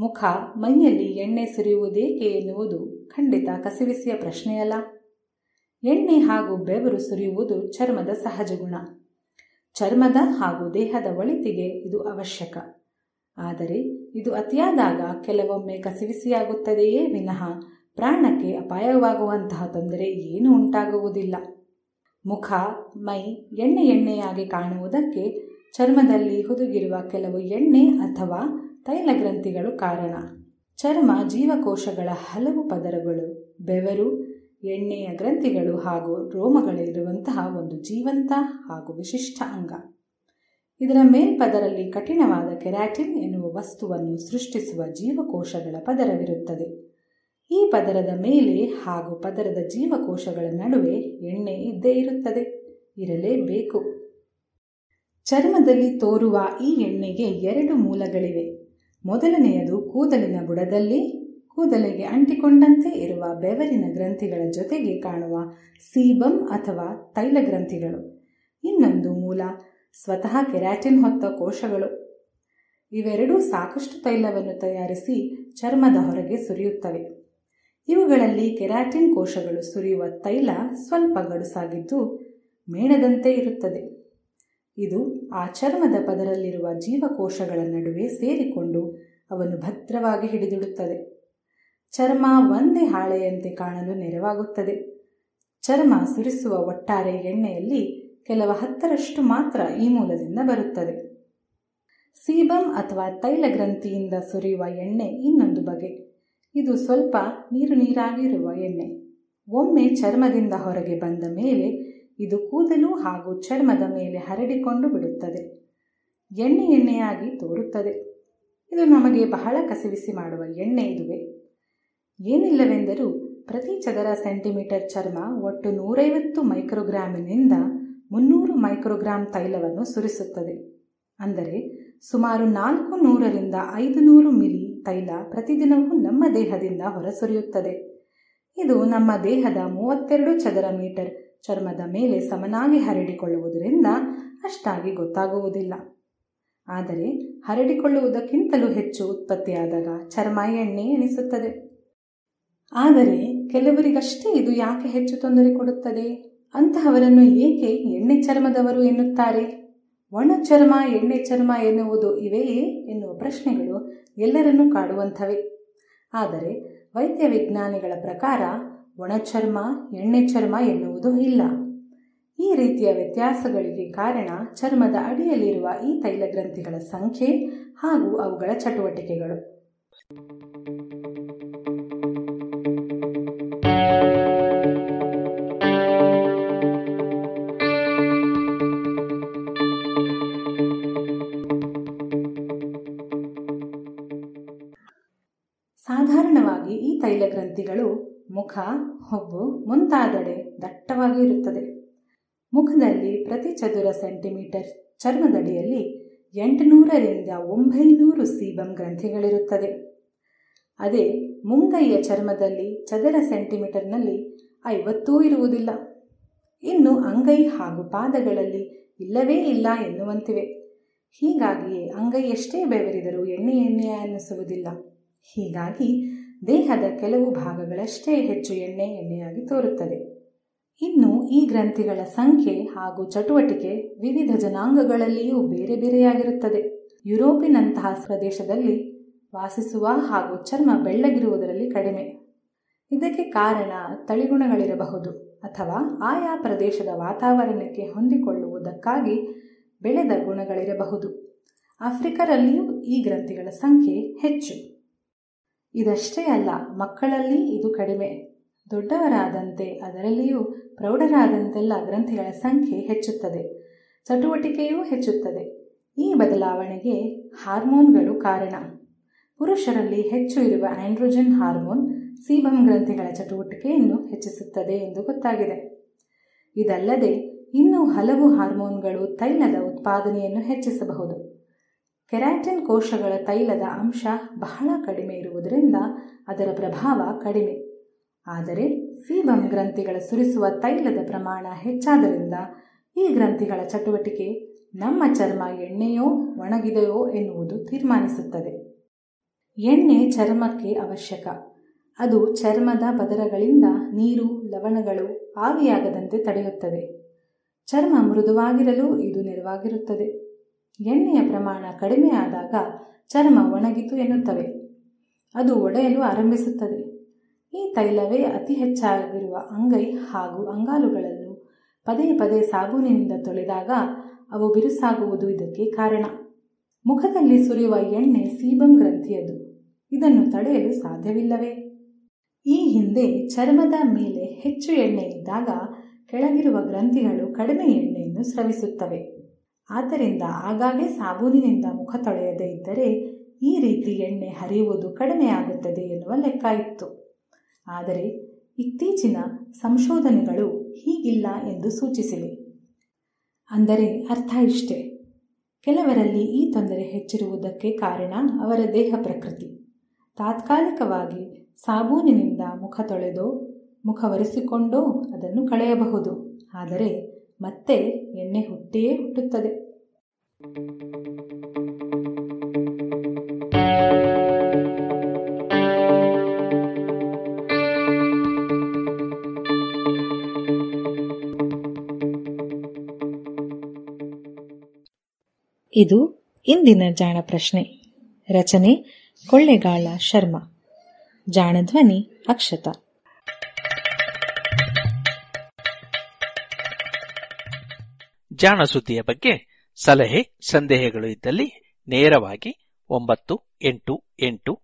ಮುಖ ಮೈಯಲ್ಲಿ ಎಣ್ಣೆ ಸುರಿಯುವುದೇಕೆ ಎನ್ನುವುದು ಖಂಡಿತ ಕಸಿವಿಸಿಯ ಪ್ರಶ್ನೆಯಲ್ಲ. ಎಣ್ಣೆ ಹಾಗೂ ಬೆವರು ಸುರಿಯುವುದು ಚರ್ಮದ ಸಹಜ ಗುಣ. ಚರ್ಮದ ಹಾಗೂ ದೇಹದ ಒಳಿತಿಗೆ ಇದು ಅವಶ್ಯಕ. ಆದರೆ ಇದು ಅತಿಯಾದಾಗ ಕೆಲವೊಮ್ಮೆ ಕಸಿವಿಸಿಯಾಗುತ್ತದೆಯೇ ವಿನಃ ಪ್ರಾಣಕ್ಕೆ ಅಪಾಯವಾಗುವಂತಹ ತೊಂದರೆ ಏನೂ ಉಂಟಾಗುವುದಿಲ್ಲ. ಮುಖ ಮೈ ಎಣ್ಣೆ ಎಣ್ಣೆಯಾಗಿ ಕಾಣುವುದಕ್ಕೆ ಚರ್ಮದಲ್ಲಿ ಹುದುಗಿರುವ ಕೆಲವು ಎಣ್ಣೆ ಅಥವಾ ತೈಲ ಗ್ರಂಥಿಗಳು ಕಾರಣ. ಚರ್ಮ ಜೀವಕೋಶಗಳ ಹಲವು ಪದರಗಳು, ಬೆವರು, ಎಣ್ಣೆಯ ಗ್ರಂಥಿಗಳು ಹಾಗೂ ರೋಮಗಳಿರುವಂತಹ ಒಂದು ಜೀವಂತ ಹಾಗೂ ವಿಶಿಷ್ಟ ಅಂಗ. ಇದರ ಮೇಲ್ಪದರಲ್ಲಿ ಕಠಿಣವಾದ ಕೆರಾಟಿನ್ ಎನ್ನುವ ವಸ್ತುವನ್ನು ಸೃಷ್ಟಿಸುವ ಜೀವಕೋಶಗಳ ಪದರವಿರುತ್ತದೆ. ಈ ಪದರದ ಮೇಲೆ ಹಾಗೂ ಪದರದ ಜೀವಕೋಶಗಳ ನಡುವೆ ಎಣ್ಣೆ ಇದ್ದೇ ಇರುತ್ತದೆ, ಇರಲೇಬೇಕು. ಚರ್ಮದಲ್ಲಿ ತೋರುವ ಈ ಎಣ್ಣೆಗೆ ಎರಡು ಮೂಲಗಳಿವೆ. ಮೊದಲನೆಯದು ಕೂದಲಿನ ಬುಡದಲ್ಲಿ, ಕೂದಲಿಗೆ ಅಂಟಿಕೊಂಡಂತೆ ಇರುವ ಬೆವರಿನ ಗ್ರಂಥಿಗಳ ಜೊತೆಗೆ ಕಾಣುವ ಸೀಬಮ್ ಅಥವಾ ತೈಲ ಗ್ರಂಥಿಗಳು. ಇನ್ನೊಂದು ಮೂಲ ಸ್ವತಃ ಕೆರಾಟಿನ್ ಹೊತ್ತ ಕೋಶಗಳು. ಇವೆರಡೂ ಸಾಕಷ್ಟು ತೈಲವನ್ನು ತಯಾರಿಸಿ ಚರ್ಮದ ಹೊರಗೆ ಸುರಿಯುತ್ತವೆ. ಇವುಗಳಲ್ಲಿ ಕೆರಾಟಿನ್ ಕೋಶಗಳು ಸುರಿಯುವ ತೈಲ ಸ್ವಲ್ಪ ಗಡುಸಾಗಿದ್ದು ಮೇಣದಂತೆ ಇರುತ್ತದೆ. ಇದು ಆ ಚರ್ಮದ ಪದರಲ್ಲಿರುವ ಜೀವಕೋಶಗಳ ನಡುವೆ ಸೇರಿಕೊಂಡು ಅವನ್ನು ಭದ್ರವಾಗಿ ಹಿಡಿದಿಡುತ್ತದೆ. ಚರ್ಮ ಒಂದೇ ಹಾಳೆಯಂತೆ ಕಾಣಲು ನೆರವಾಗುತ್ತದೆ. ಚರ್ಮ ಸುರಿಸುವ ಒಟ್ಟಾರೆ ಎಣ್ಣೆಯಲ್ಲಿ ಕೆಲವು ಹತ್ತರಷ್ಟು ಮಾತ್ರ ಈ ಮೂಲದಿಂದ ಬರುತ್ತದೆ. ಸೀಬಮ್ ಅಥವಾ ತೈಲ ಗ್ರಂಥಿಯಿಂದ ಸುರಿಯುವ ಎಣ್ಣೆ ಇನ್ನೊಂದು ಬಗೆ. ಇದು ಸ್ವಲ್ಪ ನೀರು ನೀರಾಗಿರುವ ಎಣ್ಣೆ. ಒಮ್ಮೆ ಚರ್ಮದಿಂದ ಹೊರಗೆ ಬಂದ ಮೇಲೆ ಇದು ಕೂದಲು ಹಾಗೂ ಚರ್ಮದ ಮೇಲೆ ಹರಡಿಕೊಂಡು ಬಿಡುತ್ತದೆ. ಎಣ್ಣೆ ಎಣ್ಣೆಯಾಗಿ ತೋರುತ್ತದೆ. ಇದು ನಮಗೆ ಬಹಳ ಕಸಿವಿಸಿ ಮಾಡುವ ಎಣ್ಣೆ ಇದುವೆ. ಏನಿಲ್ಲವೆಂದರೂ ಪ್ರತಿ ಚದರ ಸೆಂಟಿಮೀಟರ್ ಚರ್ಮ ಒಟ್ಟು ನೂರೈವತ್ತು ಮೈಕ್ರೋಗ್ರಾಮಿನಿಂದ ಮುನ್ನೂರು ಮೈಕ್ರೋಗ್ರಾಂ ತೈಲವನ್ನು ಸುರಿಸುತ್ತದೆ. ಅಂದರೆ ಸುಮಾರು ನಾಲ್ಕು ನೂರರಿಂದ ಐದು ನೂರು ಮಿಲಿ ತೈಲ ಪ್ರತಿದಿನವೂ ನಮ್ಮ ದೇಹದಿಂದ ಹೊರಸುರಿಯುತ್ತದೆ. ಇದು ನಮ್ಮ ದೇಹದ ಮೂವತ್ತೆರಡು ಚದರ ಮೀಟರ್ ಚರ್ಮದ ಮೇಲೆ ಸಮನಾಗಿ ಹರಡಿಕೊಳ್ಳುವುದರಿಂದ ಅಷ್ಟಾಗಿ ಗೊತ್ತಾಗುವುದಿಲ್ಲ. ಆದರೆ ಹರಡಿಕೊಳ್ಳುವುದಕ್ಕಿಂತಲೂ ಹೆಚ್ಚು ಉತ್ಪತ್ತಿಯಾದಾಗ ಚರ್ಮ ಎಣ್ಣೆ ಎನಿಸುತ್ತದೆ. ಆದರೆ ಕೆಲವರಿಗಷ್ಟೇ ಇದು ಯಾಕೆ ಹೆಚ್ಚು ತೊಂದರೆ ಕೊಡುತ್ತದೆ? ಅಂತಹವರನ್ನು ಏಕೆ ಎಣ್ಣೆ ಚರ್ಮದವರು ಎನ್ನುತ್ತಾರೆ? ಒಣ ಚರ್ಮ, ಎಣ್ಣೆ ಚರ್ಮ ಎನ್ನುವುದು ಇವೆಯೇ ಎನ್ನುವ ಪ್ರಶ್ನೆಗಳು ಎಲ್ಲರನ್ನೂ ಕಾಡುವಂಥವೇ. ಆದರೆ ವೈದ್ಯ ವಿಜ್ಞಾನಿಗಳ ಪ್ರಕಾರ ಒಣಚರ್ಮ, ಎಣ್ಣೆ ಚರ್ಮ ಎನ್ನುವುದು ಇಲ್ಲ. ಈ ರೀತಿಯ ವ್ಯತ್ಯಾಸಗಳಿಗೆ ಕಾರಣ ಚರ್ಮದ ಅಡಿಯಲ್ಲಿರುವ ಈ ತೈಲ ಗ್ರಂಥಿಗಳ ಸಂಖ್ಯೆ ಹಾಗೂ ಅವುಗಳ ಚಟುವಟಿಕೆಗಳು. ಸಾಧಾರಣವಾಗಿ ಈ ತೈಲ ಗ್ರಂಥಿಗಳು ಮುಖ, ಹುಬ್ಬು ಮುಂತಾದೆಡೆ ದಟ್ಟವಾಗಿ ಇರುತ್ತದೆ. ಮುಖದಲ್ಲಿ ಪ್ರತಿ ಚದುರ ಸೆಂಟಿಮೀಟರ್ ಚರ್ಮದಡಿಯಲ್ಲಿ ಎಂಟುನೂರರಿಂದ ಒಂಬೈನೂರು ಸೀಬಮ್ ಗ್ರಂಥಿಗಳಿರುತ್ತದೆ. ಅದೇ ಮುಂಗೈಯ ಚರ್ಮದಲ್ಲಿ ಚದರ ಸೆಂಟಿಮೀಟರ್ನಲ್ಲಿ ಐವತ್ತೂ ಇರುವುದಿಲ್ಲ. ಇನ್ನು ಅಂಗೈ ಹಾಗೂ ಪಾದಗಳಲ್ಲಿ ಇಲ್ಲವೇ ಇಲ್ಲ ಎನ್ನುವಂತಿವೆ. ಹೀಗಾಗಿಯೇ ಅಂಗೈಯಷ್ಟೇ ಬೆವರಿದರೂ ಎಣ್ಣೆ ಎಣ್ಣೆ ಅನ್ನಿಸುವುದಿಲ್ಲ. ಹೀಗಾಗಿ ದೇಹದ ಕೆಲವು ಭಾಗಗಳಷ್ಟೇ ಹೆಚ್ಚು ಎಣ್ಣೆ ಎಣ್ಣೆಯಾಗಿ ತೋರುತ್ತದೆ. ಇನ್ನು ಈ ಗ್ರಂಥಿಗಳ ಸಂಖ್ಯೆ ಹಾಗೂ ಚಟುವಟಿಕೆ ವಿವಿಧ ಜನಾಂಗಗಳಲ್ಲಿಯೂ ಬೇರೆ ಬೇರೆಯಾಗಿರುತ್ತದೆ. ಯುರೋಪಿನಂತಹ ಪ್ರದೇಶದಲ್ಲಿ ವಾಸಿಸುವ ಹಾಗೂ ಚರ್ಮ ಬೆಳ್ಳಗಿರುವುದರಲ್ಲಿ ಕಡಿಮೆ. ಇದಕ್ಕೆ ಕಾರಣ ತಳಿಗುಣಗಳಿರಬಹುದು ಅಥವಾ ಆಯಾ ಪ್ರದೇಶದ ವಾತಾವರಣಕ್ಕೆ ಹೊಂದಿಕೊಳ್ಳುವುದಕ್ಕಾಗಿ ಬೆಳೆದ ಗುಣಗಳಿರಬಹುದು. ಆಫ್ರಿಕರಲ್ಲಿಯೂ ಈ ಗ್ರಂಥಿಗಳ ಸಂಖ್ಯೆ ಹೆಚ್ಚು. ಇದಷ್ಟೇ ಅಲ್ಲ, ಮಕ್ಕಳಲ್ಲಿ ಇದು ಕಡಿಮೆ. ದೊಡ್ಡವರಾದಂತೆ ಅದರಲ್ಲಿಯೂ ಪ್ರೌಢರಾದಂತೆಲ್ಲ ಗ್ರಂಥಿಗಳ ಸಂಖ್ಯೆ ಹೆಚ್ಚುತ್ತದೆ, ಚಟುವಟಿಕೆಯೂ ಹೆಚ್ಚುತ್ತದೆ. ಈ ಬದಲಾವಣೆಗೆ ಹಾರ್ಮೋನ್ಗಳು ಕಾರಣ. ಪುರುಷರಲ್ಲಿ ಹೆಚ್ಚು ಇರುವ ಆಂಡ್ರೋಜನ್ ಹಾರ್ಮೋನ್ ಸೀಬಮ್ ಗ್ರಂಥಿಗಳ ಚಟುವಟಿಕೆಯನ್ನು ಹೆಚ್ಚಿಸುತ್ತದೆ ಎಂದು ಗೊತ್ತಾಗಿದೆ. ಇದಲ್ಲದೆ ಇನ್ನೂ ಹಲವು ಹಾರ್ಮೋನ್ಗಳು ತೈಲದ ಉತ್ಪಾದನೆಯನ್ನು ಹೆಚ್ಚಿಸಬಹುದು. ಕೆರಾಟಿನ್ ಕೋಶಗಳ ತೈಲದ ಅಂಶ ಬಹಳ ಕಡಿಮೆ ಇರುವುದರಿಂದ ಅದರ ಪ್ರಭಾವ ಕಡಿಮೆ. ಆದರೆ ಸೀಬಮ್ ಗ್ರಂಥಿಗಳ ಸುರಿಸುವ ತೈಲದ ಪ್ರಮಾಣ ಹೆಚ್ಚಾದ್ದರಿಂದ ಈ ಗ್ರಂಥಿಗಳ ಚಟುವಟಿಕೆ ನಮ್ಮ ಚರ್ಮ ಎಣ್ಣೆಯೋ ಒಣಗಿದೆಯೋ ಎನ್ನುವುದು ತೀರ್ಮಾನಿಸುತ್ತದೆ. ಎಣ್ಣೆ ಚರ್ಮಕ್ಕೆ ಅವಶ್ಯಕ. ಅದು ಚರ್ಮದ ಪದರಗಳಿಂದ ನೀರು, ಲವಣಗಳು ಆವಿಯಾಗದಂತೆ ತಡೆಯುತ್ತದೆ. ಚರ್ಮ ಮೃದುವಾಗಿರಲು ಇದು ನೆರವಾಗಿರುತ್ತದೆ. ಎಣ್ಣೆಯ ಪ್ರಮಾಣ ಕಡಿಮೆಯಾದಾಗ ಚರ್ಮ ಒಣಗಿತು ಎನ್ನುತ್ತವೆ. ಅದು ಒಡೆಯಲು ಆರಂಭಿಸುತ್ತದೆ. ಈ ತೈಲವೇ ಅತಿ ಹೆಚ್ಚಾಗಿರುವ ಅಂಗೈ ಹಾಗೂ ಅಂಗಾಲುಗಳನ್ನು ಪದೇ ಪದೇ ಸಾಬೂನಿನಿಂದ ತೊಳೆದಾಗ ಅವು ಬಿರುಸಾಗುವುದು ಇದಕ್ಕೆ ಕಾರಣ. ಮುಖದಲ್ಲಿ ಸುರಿಯುವ ಎಣ್ಣೆ ಸೀಬಮ್ ಗ್ರಂಥಿಯದು. ಇದನ್ನು ತಡೆಯಲು ಸಾಧ್ಯವಿಲ್ಲವೇ? ಈ ಹಿಂದೆ ಚರ್ಮದ ಮೇಲೆ ಹೆಚ್ಚು ಎಣ್ಣೆ ಇದ್ದಾಗ ಕೆಳಗಿರುವ ಗ್ರಂಥಿಗಳು ಕಡಿಮೆ ಎಣ್ಣೆಯನ್ನು ಸ್ರವಿಸುತ್ತವೆ. ಆದ್ದರಿಂದ ಆಗಾಗ್ಗೆ ಸಾಬೂನಿನಿಂದ ಮುಖ ತೊಳೆಯದೇ ಇದ್ದರೆ ಈ ರೀತಿ ಎಣ್ಣೆ ಹರಿಯುವುದು ಕಡಿಮೆಯಾಗುತ್ತದೆ ಎನ್ನುವ ಲೆಕ್ಕ ಇತ್ತು. ಆದರೆ ಇತ್ತೀಚಿನ ಸಂಶೋಧನೆಗಳು ಹೀಗಿಲ್ಲ ಎಂದು ಸೂಚಿಸಿವೆ. ಅಂದರೆ ಅರ್ಥ ಇಷ್ಟೆ, ಕೆಲವರಲ್ಲಿ ಈ ತೊಂದರೆ ಹೆಚ್ಚಿರುವುದಕ್ಕೆ ಕಾರಣ ಅವರ ದೇಹ ಪ್ರಕೃತಿ. ತಾತ್ಕಾಲಿಕವಾಗಿ ಸಾಬೂನಿನಿಂದ ಮುಖ ತೊಳೆದೋ ಮುಖವರಿಸಿಕೊಂಡೋ ಅದನ್ನು ಕಳೆಯಬಹುದು. ಆದರೆ ಮತ್ತೆ ಎಣ್ಣೆ ಹುಟ್ಟೇ ಹುಟ್ಟುತ್ತದೆ. ಇದು ಇಂದಿನ ಜಾಣ ಪ್ರಶ್ನೆ. ರಚನೆ ಕೊಳ್ಳೆಗಾಲ ಶರ್ಮಾ. ಜಾಣಧ್ವನಿ ಅಕ್ಷತಾ. ಜಾಣ ಸುದ್ದಿಯ ಬಗ್ಗೆ ಸಲಹೆ ಸಂದೇಹಗಳು ಇದ್ದಲ್ಲಿ ನೇರವಾಗಿ ಒಂಬತ್ತು ಎಂಟು ಎಂಟು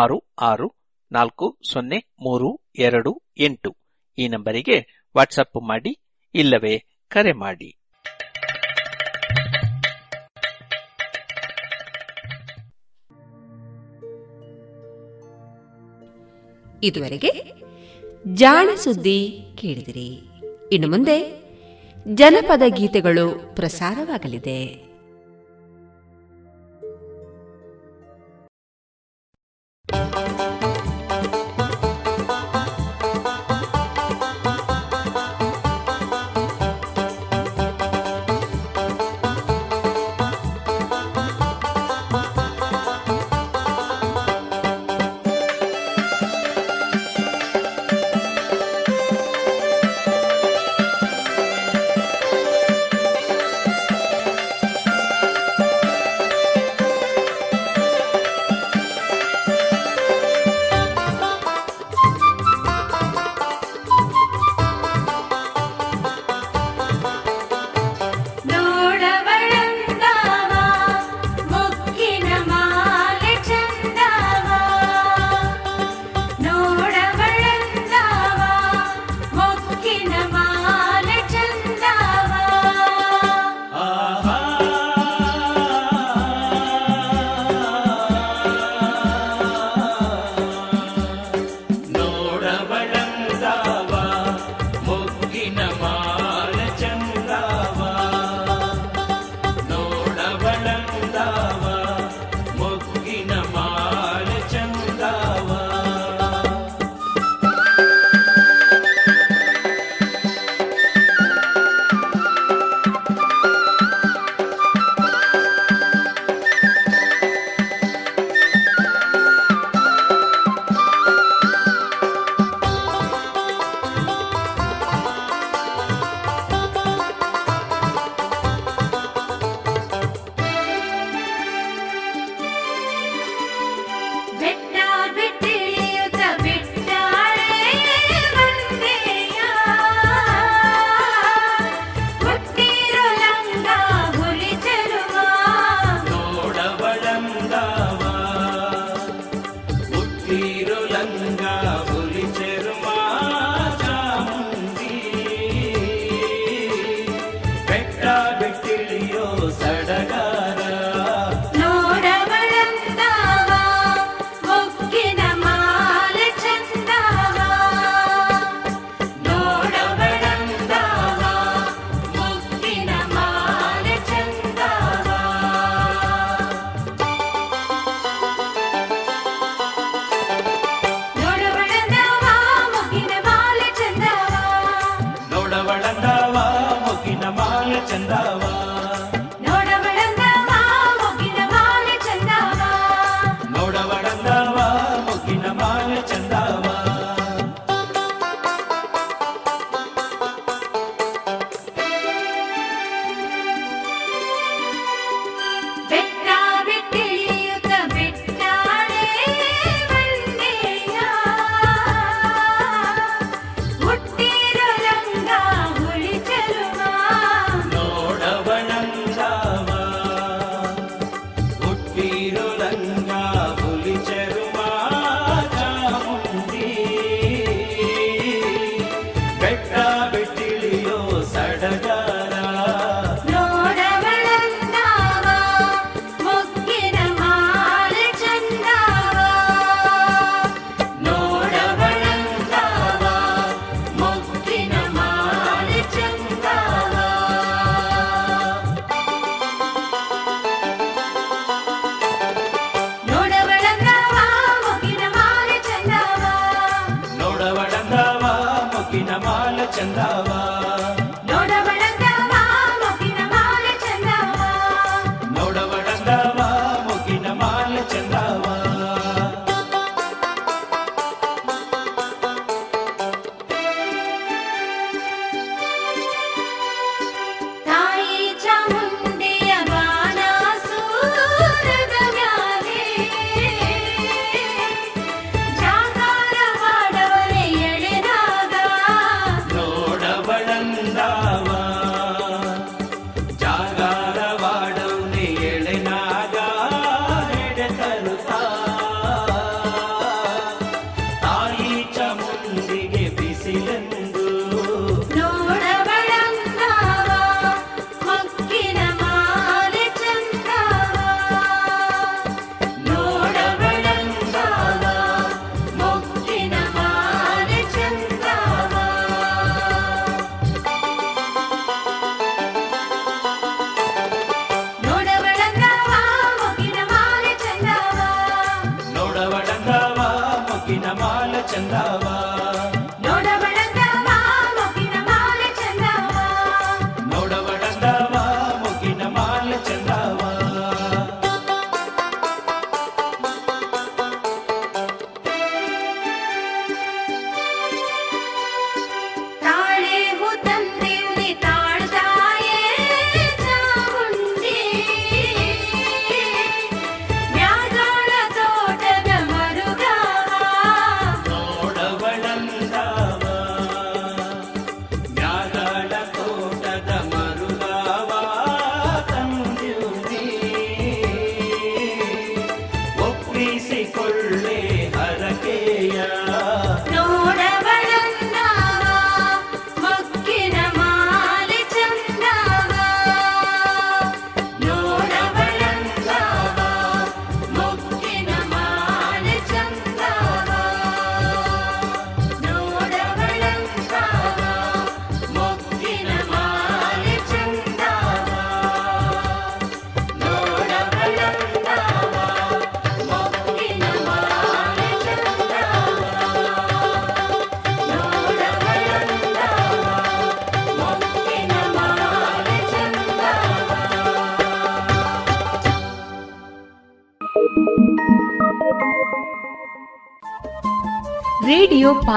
ಆರು ಆರು ನಾಲ್ಕು ಸೊನ್ನೆ ಮೂರು ಎರಡು ಎಂಟು ಈ ನಂಬರಿಗೆ ವಾಟ್ಸಪ್ ಮಾಡಿ, ಇಲ್ಲವೇ ಕರೆ ಮಾಡಿ. ಇದುವರೆಗೆ ಜಾಣ ಸುದ್ದಿ ಕೇಳಿದಿರಿ. ಇನ್ನು ಮುಂದೆ ಜನಪದ ಗೀತೆಗಳು ಪ್ರಸಾರವಾಗಲಿದೆ. ಮಾಲ ಚಂದವ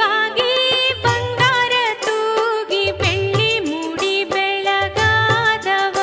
ಬಾಗಿ ಬಂಗಾರ ತೂಗಿ ಬೆಳ್ಳಿ ಮೂಡಿ ಬೆಳಗಾದವ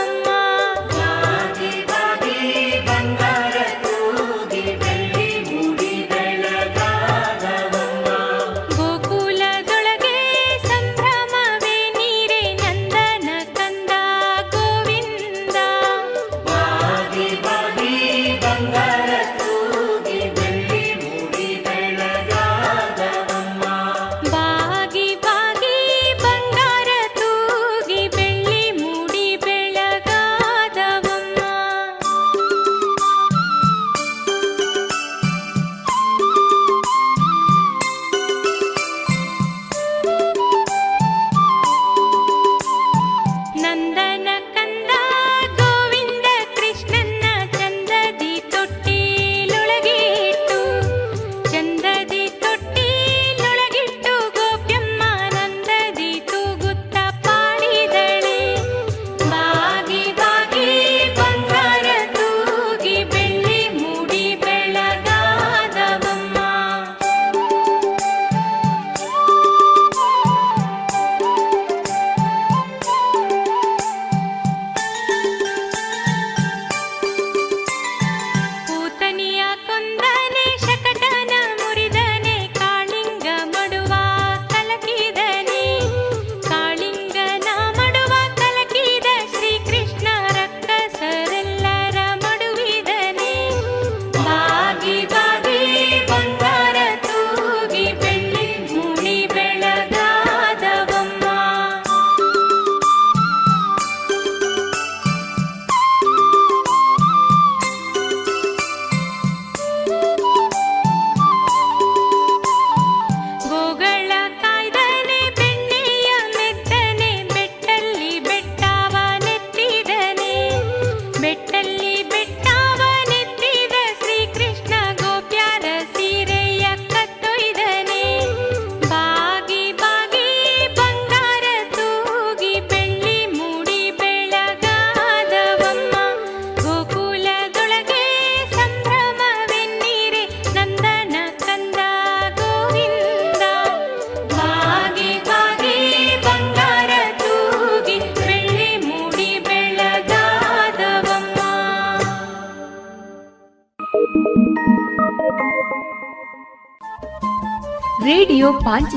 ರೇಡಿಯೋ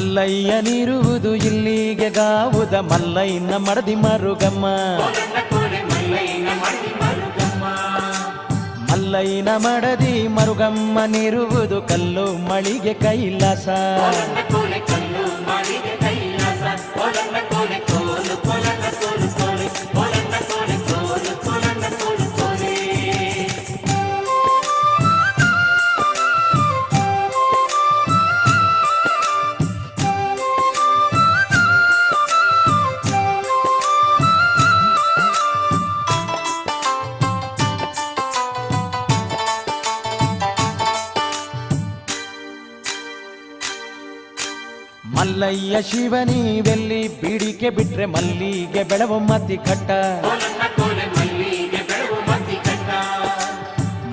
ಮಲ್ಲಯ್ಯನಿರುವುದು ಇಲ್ಲಿಗೆ ಗಾವುದ ಮಲ್ಲಯ್ಯನ ಮಡದಿ ಮರುಗಮ್ಮ ಮಲ್ಲಯ್ಯನ ಮಡದಿ ಮರುಗಮ್ಮನಿರುವುದು ಕಲ್ಲು ಮಳಿಗೆ ಕೈಲಾಸ. ಮಲ್ಲಯ್ಯ ಶಿವನಿ ಬೆಲ್ಲಿ ಬೀಡಿಕೆ ಬಿಟ್ರೆ ಮಲ್ಲಿಗೆ ಬೆಳವು ಮತಿ ಕಟ್ಟ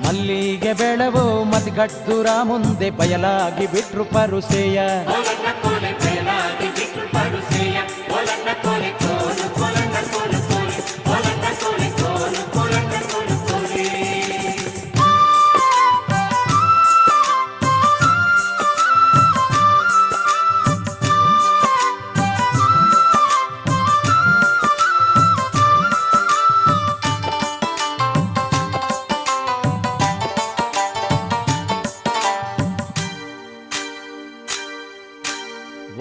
ಮಲ್ಲಿಗೆ ಬೆಳವು ಮತಿ ಕಟ್ಟುರ ಮುಂದೆ ಬಯಲಾಗಿ ಬಿಟ್ರು ಪರುಸೆಯ.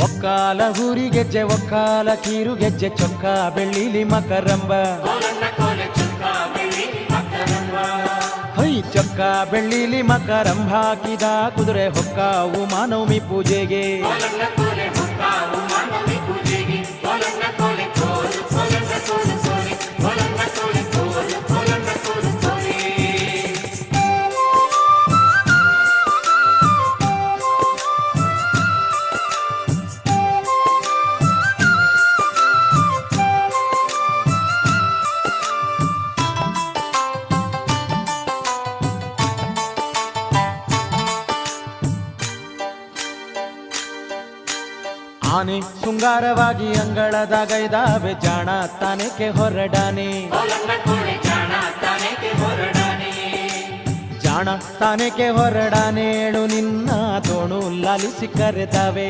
ಒಕ್ಕಾಲ ಹುರಿ ಗೆಜ್ಜೆ ಒಕ್ಕಾಲ ಕೀರು ಗೆಜ್ಜೆ ಚೊಕ್ಕ ಬೆಳ್ಳಿಲಿ ಮಕರಂಬ ಹೈ ಚೊಕ್ಕ ಬೆಳ್ಳಿಲಿ ಮಕರಂಬ ಹಾಕಿದ ಕುದುರೆ ಹೊಕ್ಕಾವು ಮಾನವಮಿ ಪೂಜೆಗೆ. ಆನೆ ಶೃಂಗಾರವಾಗಿ ಅಂಗಳದಾಗೈದಾವೆ ಜಾಣ ತಾನೇಕೆ ಹೊರಡಾನೆ ಜಾಣ ತಾನೇಕೆ ಹೊರಡಾನೇಳು ನಿನ್ನ ತೋಣು ಲಾಲಿಸಿ ಕರೆದಾವೆ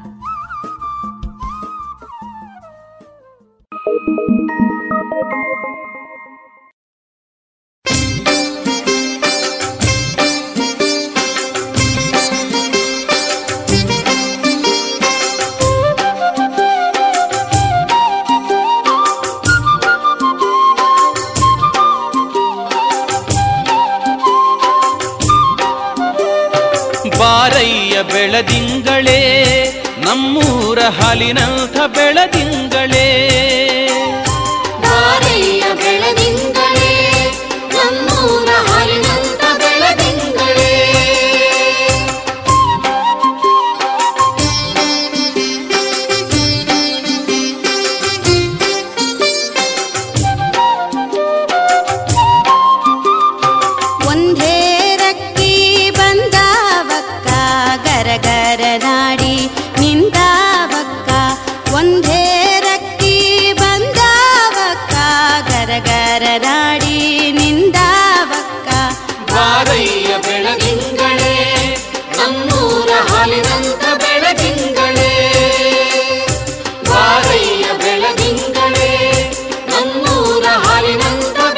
ಬೆಳದಿಂಗಳೇ ನಮ್ಮೂರ ಹಾಲಿನಂಥ ಬೆಳದಿಂಗಳೇ, ಬಾರಯ್ಯ ಬೆಳದಿಂಗಳೇ ನಮ್ಮೂರ ಹಾಲಿನಂಥ ಬೆಳದಿಂಗಳೇ. ಒಂದೇ ರಕ್ಕಿ ಬಂದವಕ್ಕ ಗರಗರನಾಡಿ ನಿಂದವಕ್ಕ, ಒಂದೇ ರಕ್ಕಿ ಬಂದವಕ್ಕ ಗರಗರನಾಡಿ ನಿಂದವಕ್ಕ. ಬಾರಯ್ಯ ಬೆಳದಿಂಗಳೇ ನಮ್ಮೂರ ಹಾಲಿನಂತ ಬೆಳದಿಂಗಳೇ, ಬಾರಯ್ಯ ಬೆಳದಿಂಗಳೇ ನಮ್ಮೂರ ಹಾಲಿನಂತ ಬೆಳದಿಂಗಳೇ.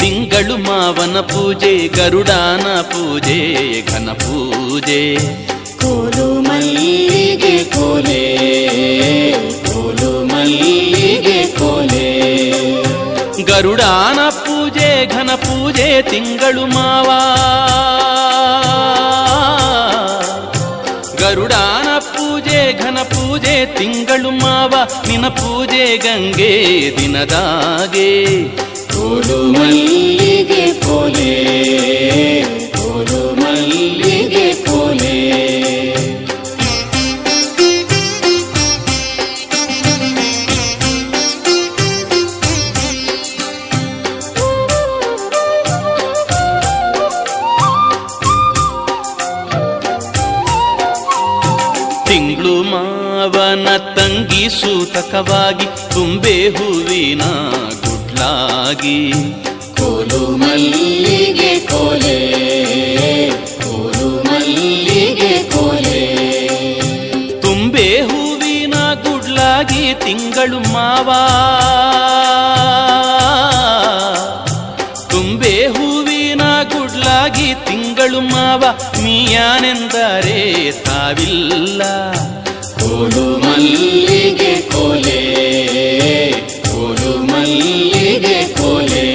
ತಿಂಗಳು ಮಾವನ ಪೂಜೆ, ಗರುಡಾನ ಪೂಜೆ, ಘನ ಪೂಜೆ, ಕೋಲು ಮಲ್ಲಿಗೆ ಕೋಲೆ, ಕೋಲು ಮಲ್ಲಿಗೆ ಕೋಲೆ. ಗರುಡಾನ ಪೂಜೆ ಘನ ಪೂಜೆ ತಿಂಗಳು ಮಾವ, ಗರುಡಾನ ಪೂಜೆ ಘನ ಪೂಜೆ ತಿಂಗಳು ಮಾವ. ನಿನ್ನ ಪೂಜೆ ಗಂಗೆ ದಿನದಾಗೆ, ಕೋಲು ಮಲ್ಲಿಗೆ ಕೋಲೆ, ಕೋಲು ಮಲ್ಲಿಗೆ ಕೋಲೆ. ತಿಂಗಳು ಮಾವನ ತಂಗಿ ಸೂತಕವಾಗಿ ತುಂಬೆ ಹೂವಿನ ಗುಡ್ಲಾಗಿ ಕೋಲು ಮಲ್ಲಿಗೆ ಕೋಲೆ ಕೋಲು ಮಲ್ಲಿಗೆ ಕೋಲೆ ತುಂಬೆ ಹೂವಿನ ಗುಡ್ಲಾಗಿ ತಿಂಗಳು ಮಾವ ತುಂಬೆ ಹೂವಿನ ಗುಡ್ಲಾಗಿ ತಿಂಗಳು ಮಾವ ನೀಯಾನೆಂದರೆ ತಾವಿಲ್ಲ ಕೋಲು ಮಲ್ಲಿಗೆ ಕೋಲೆ ಕೋಲು ಮಲ್ಲಿಗೆ ಕೋಲೆ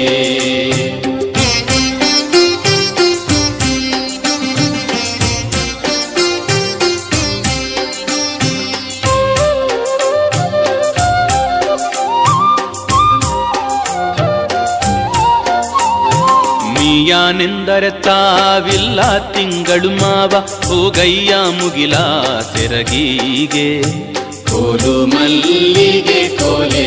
ನೀಯಾನೆಂದರೆ ತಾವಿಲ್ಲ ತಿಂಗಳು ಮಾವ ಹೋಗಯ್ಯ ಮುಗಿಲ ಸೆರಗೀಗೆ ಕೋಲು ಮಲ್ಲಿಗೆ ಕೋಲೆ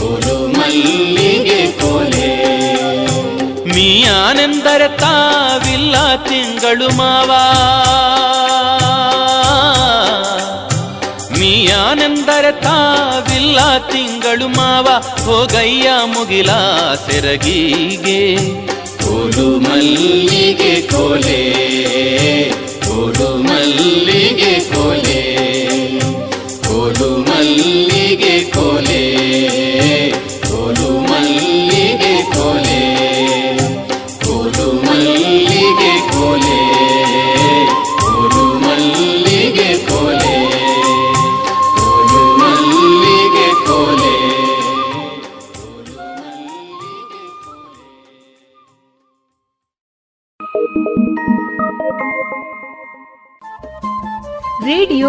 ಕೋಲು ಮಲ್ಲಿಗೆ ಕೋಲೆ ನೀಯಾನೆಂದರೆ ತಾವಿಲ್ಲ ತಿಂಗಳು ಮಾವ ನೀಯಾನೆಂದರೆ ತಾವಿಲ್ಲ ತಿಂಗಳು ಮಾವ ಹೋಗಯ್ಯ ಮುಗಿಲ ಸೆರಗೀಗೆ ಕೋಲು ಮಲ್ಲಿಗೆ ಕೋಲೆ ಕೋಲು ಮಲ್ಲಿಗೆ ಕೋಲೆ ಕೋಲು ಮಲ್ಲಿಗೆ ಕೋಲೆ ಕೋಲು ಮಲ್ಲಿಗೆ ಕೋಲೆ ಕೋಲು ಮಲ್ಲಿಗೆ ಕೋಲೆ ಕೋಲು ಮಲ್ಲಿಗೆ ಕೋಲೆ ಕೋಲು ಮಲ್ಲಿಗೆ ಕೋಲೆ. ರೇಡಿಯೋ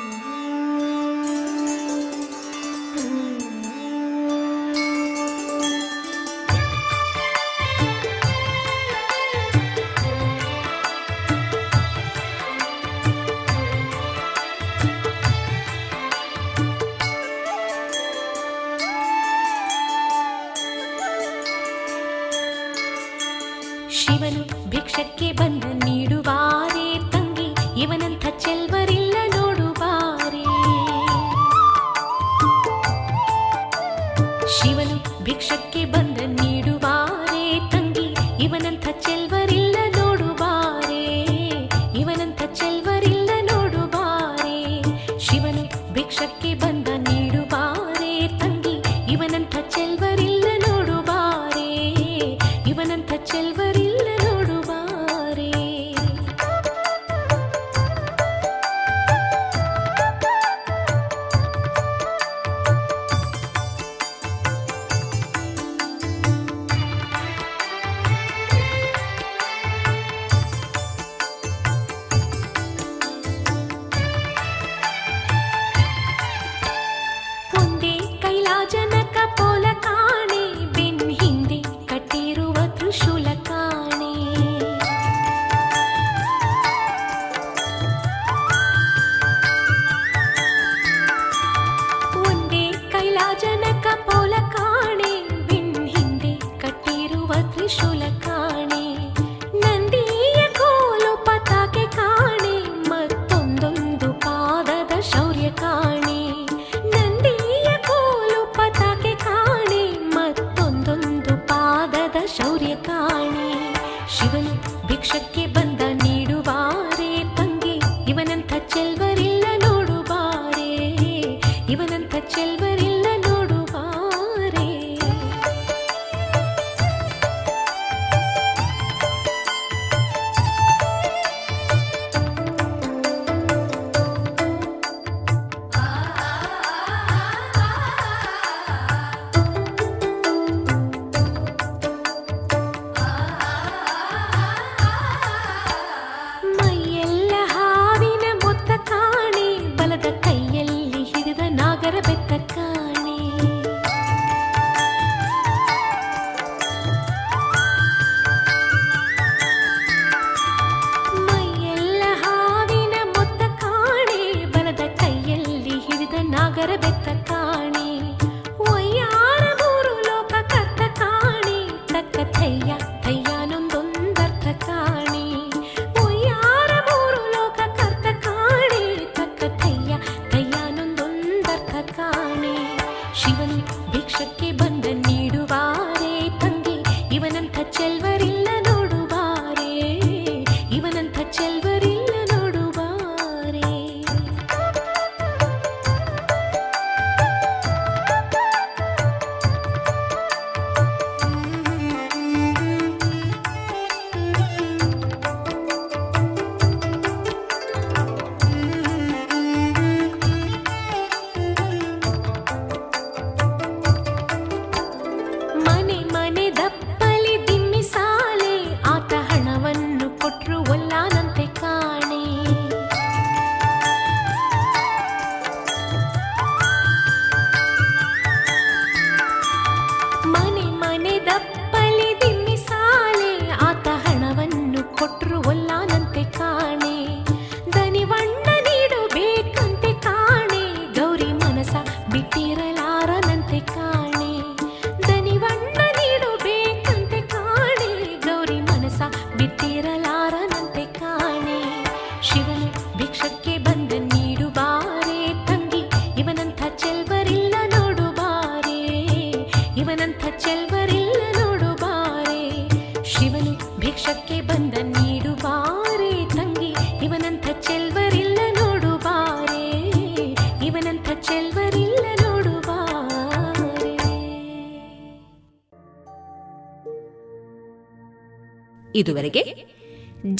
ಇದುವರೆಗೆ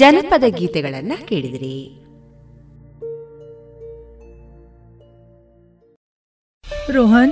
ಜನಪದ ಗೀತೆಗಳನ್ನು ಕೇಳಿದಿರಿ. ರೋಹನ್,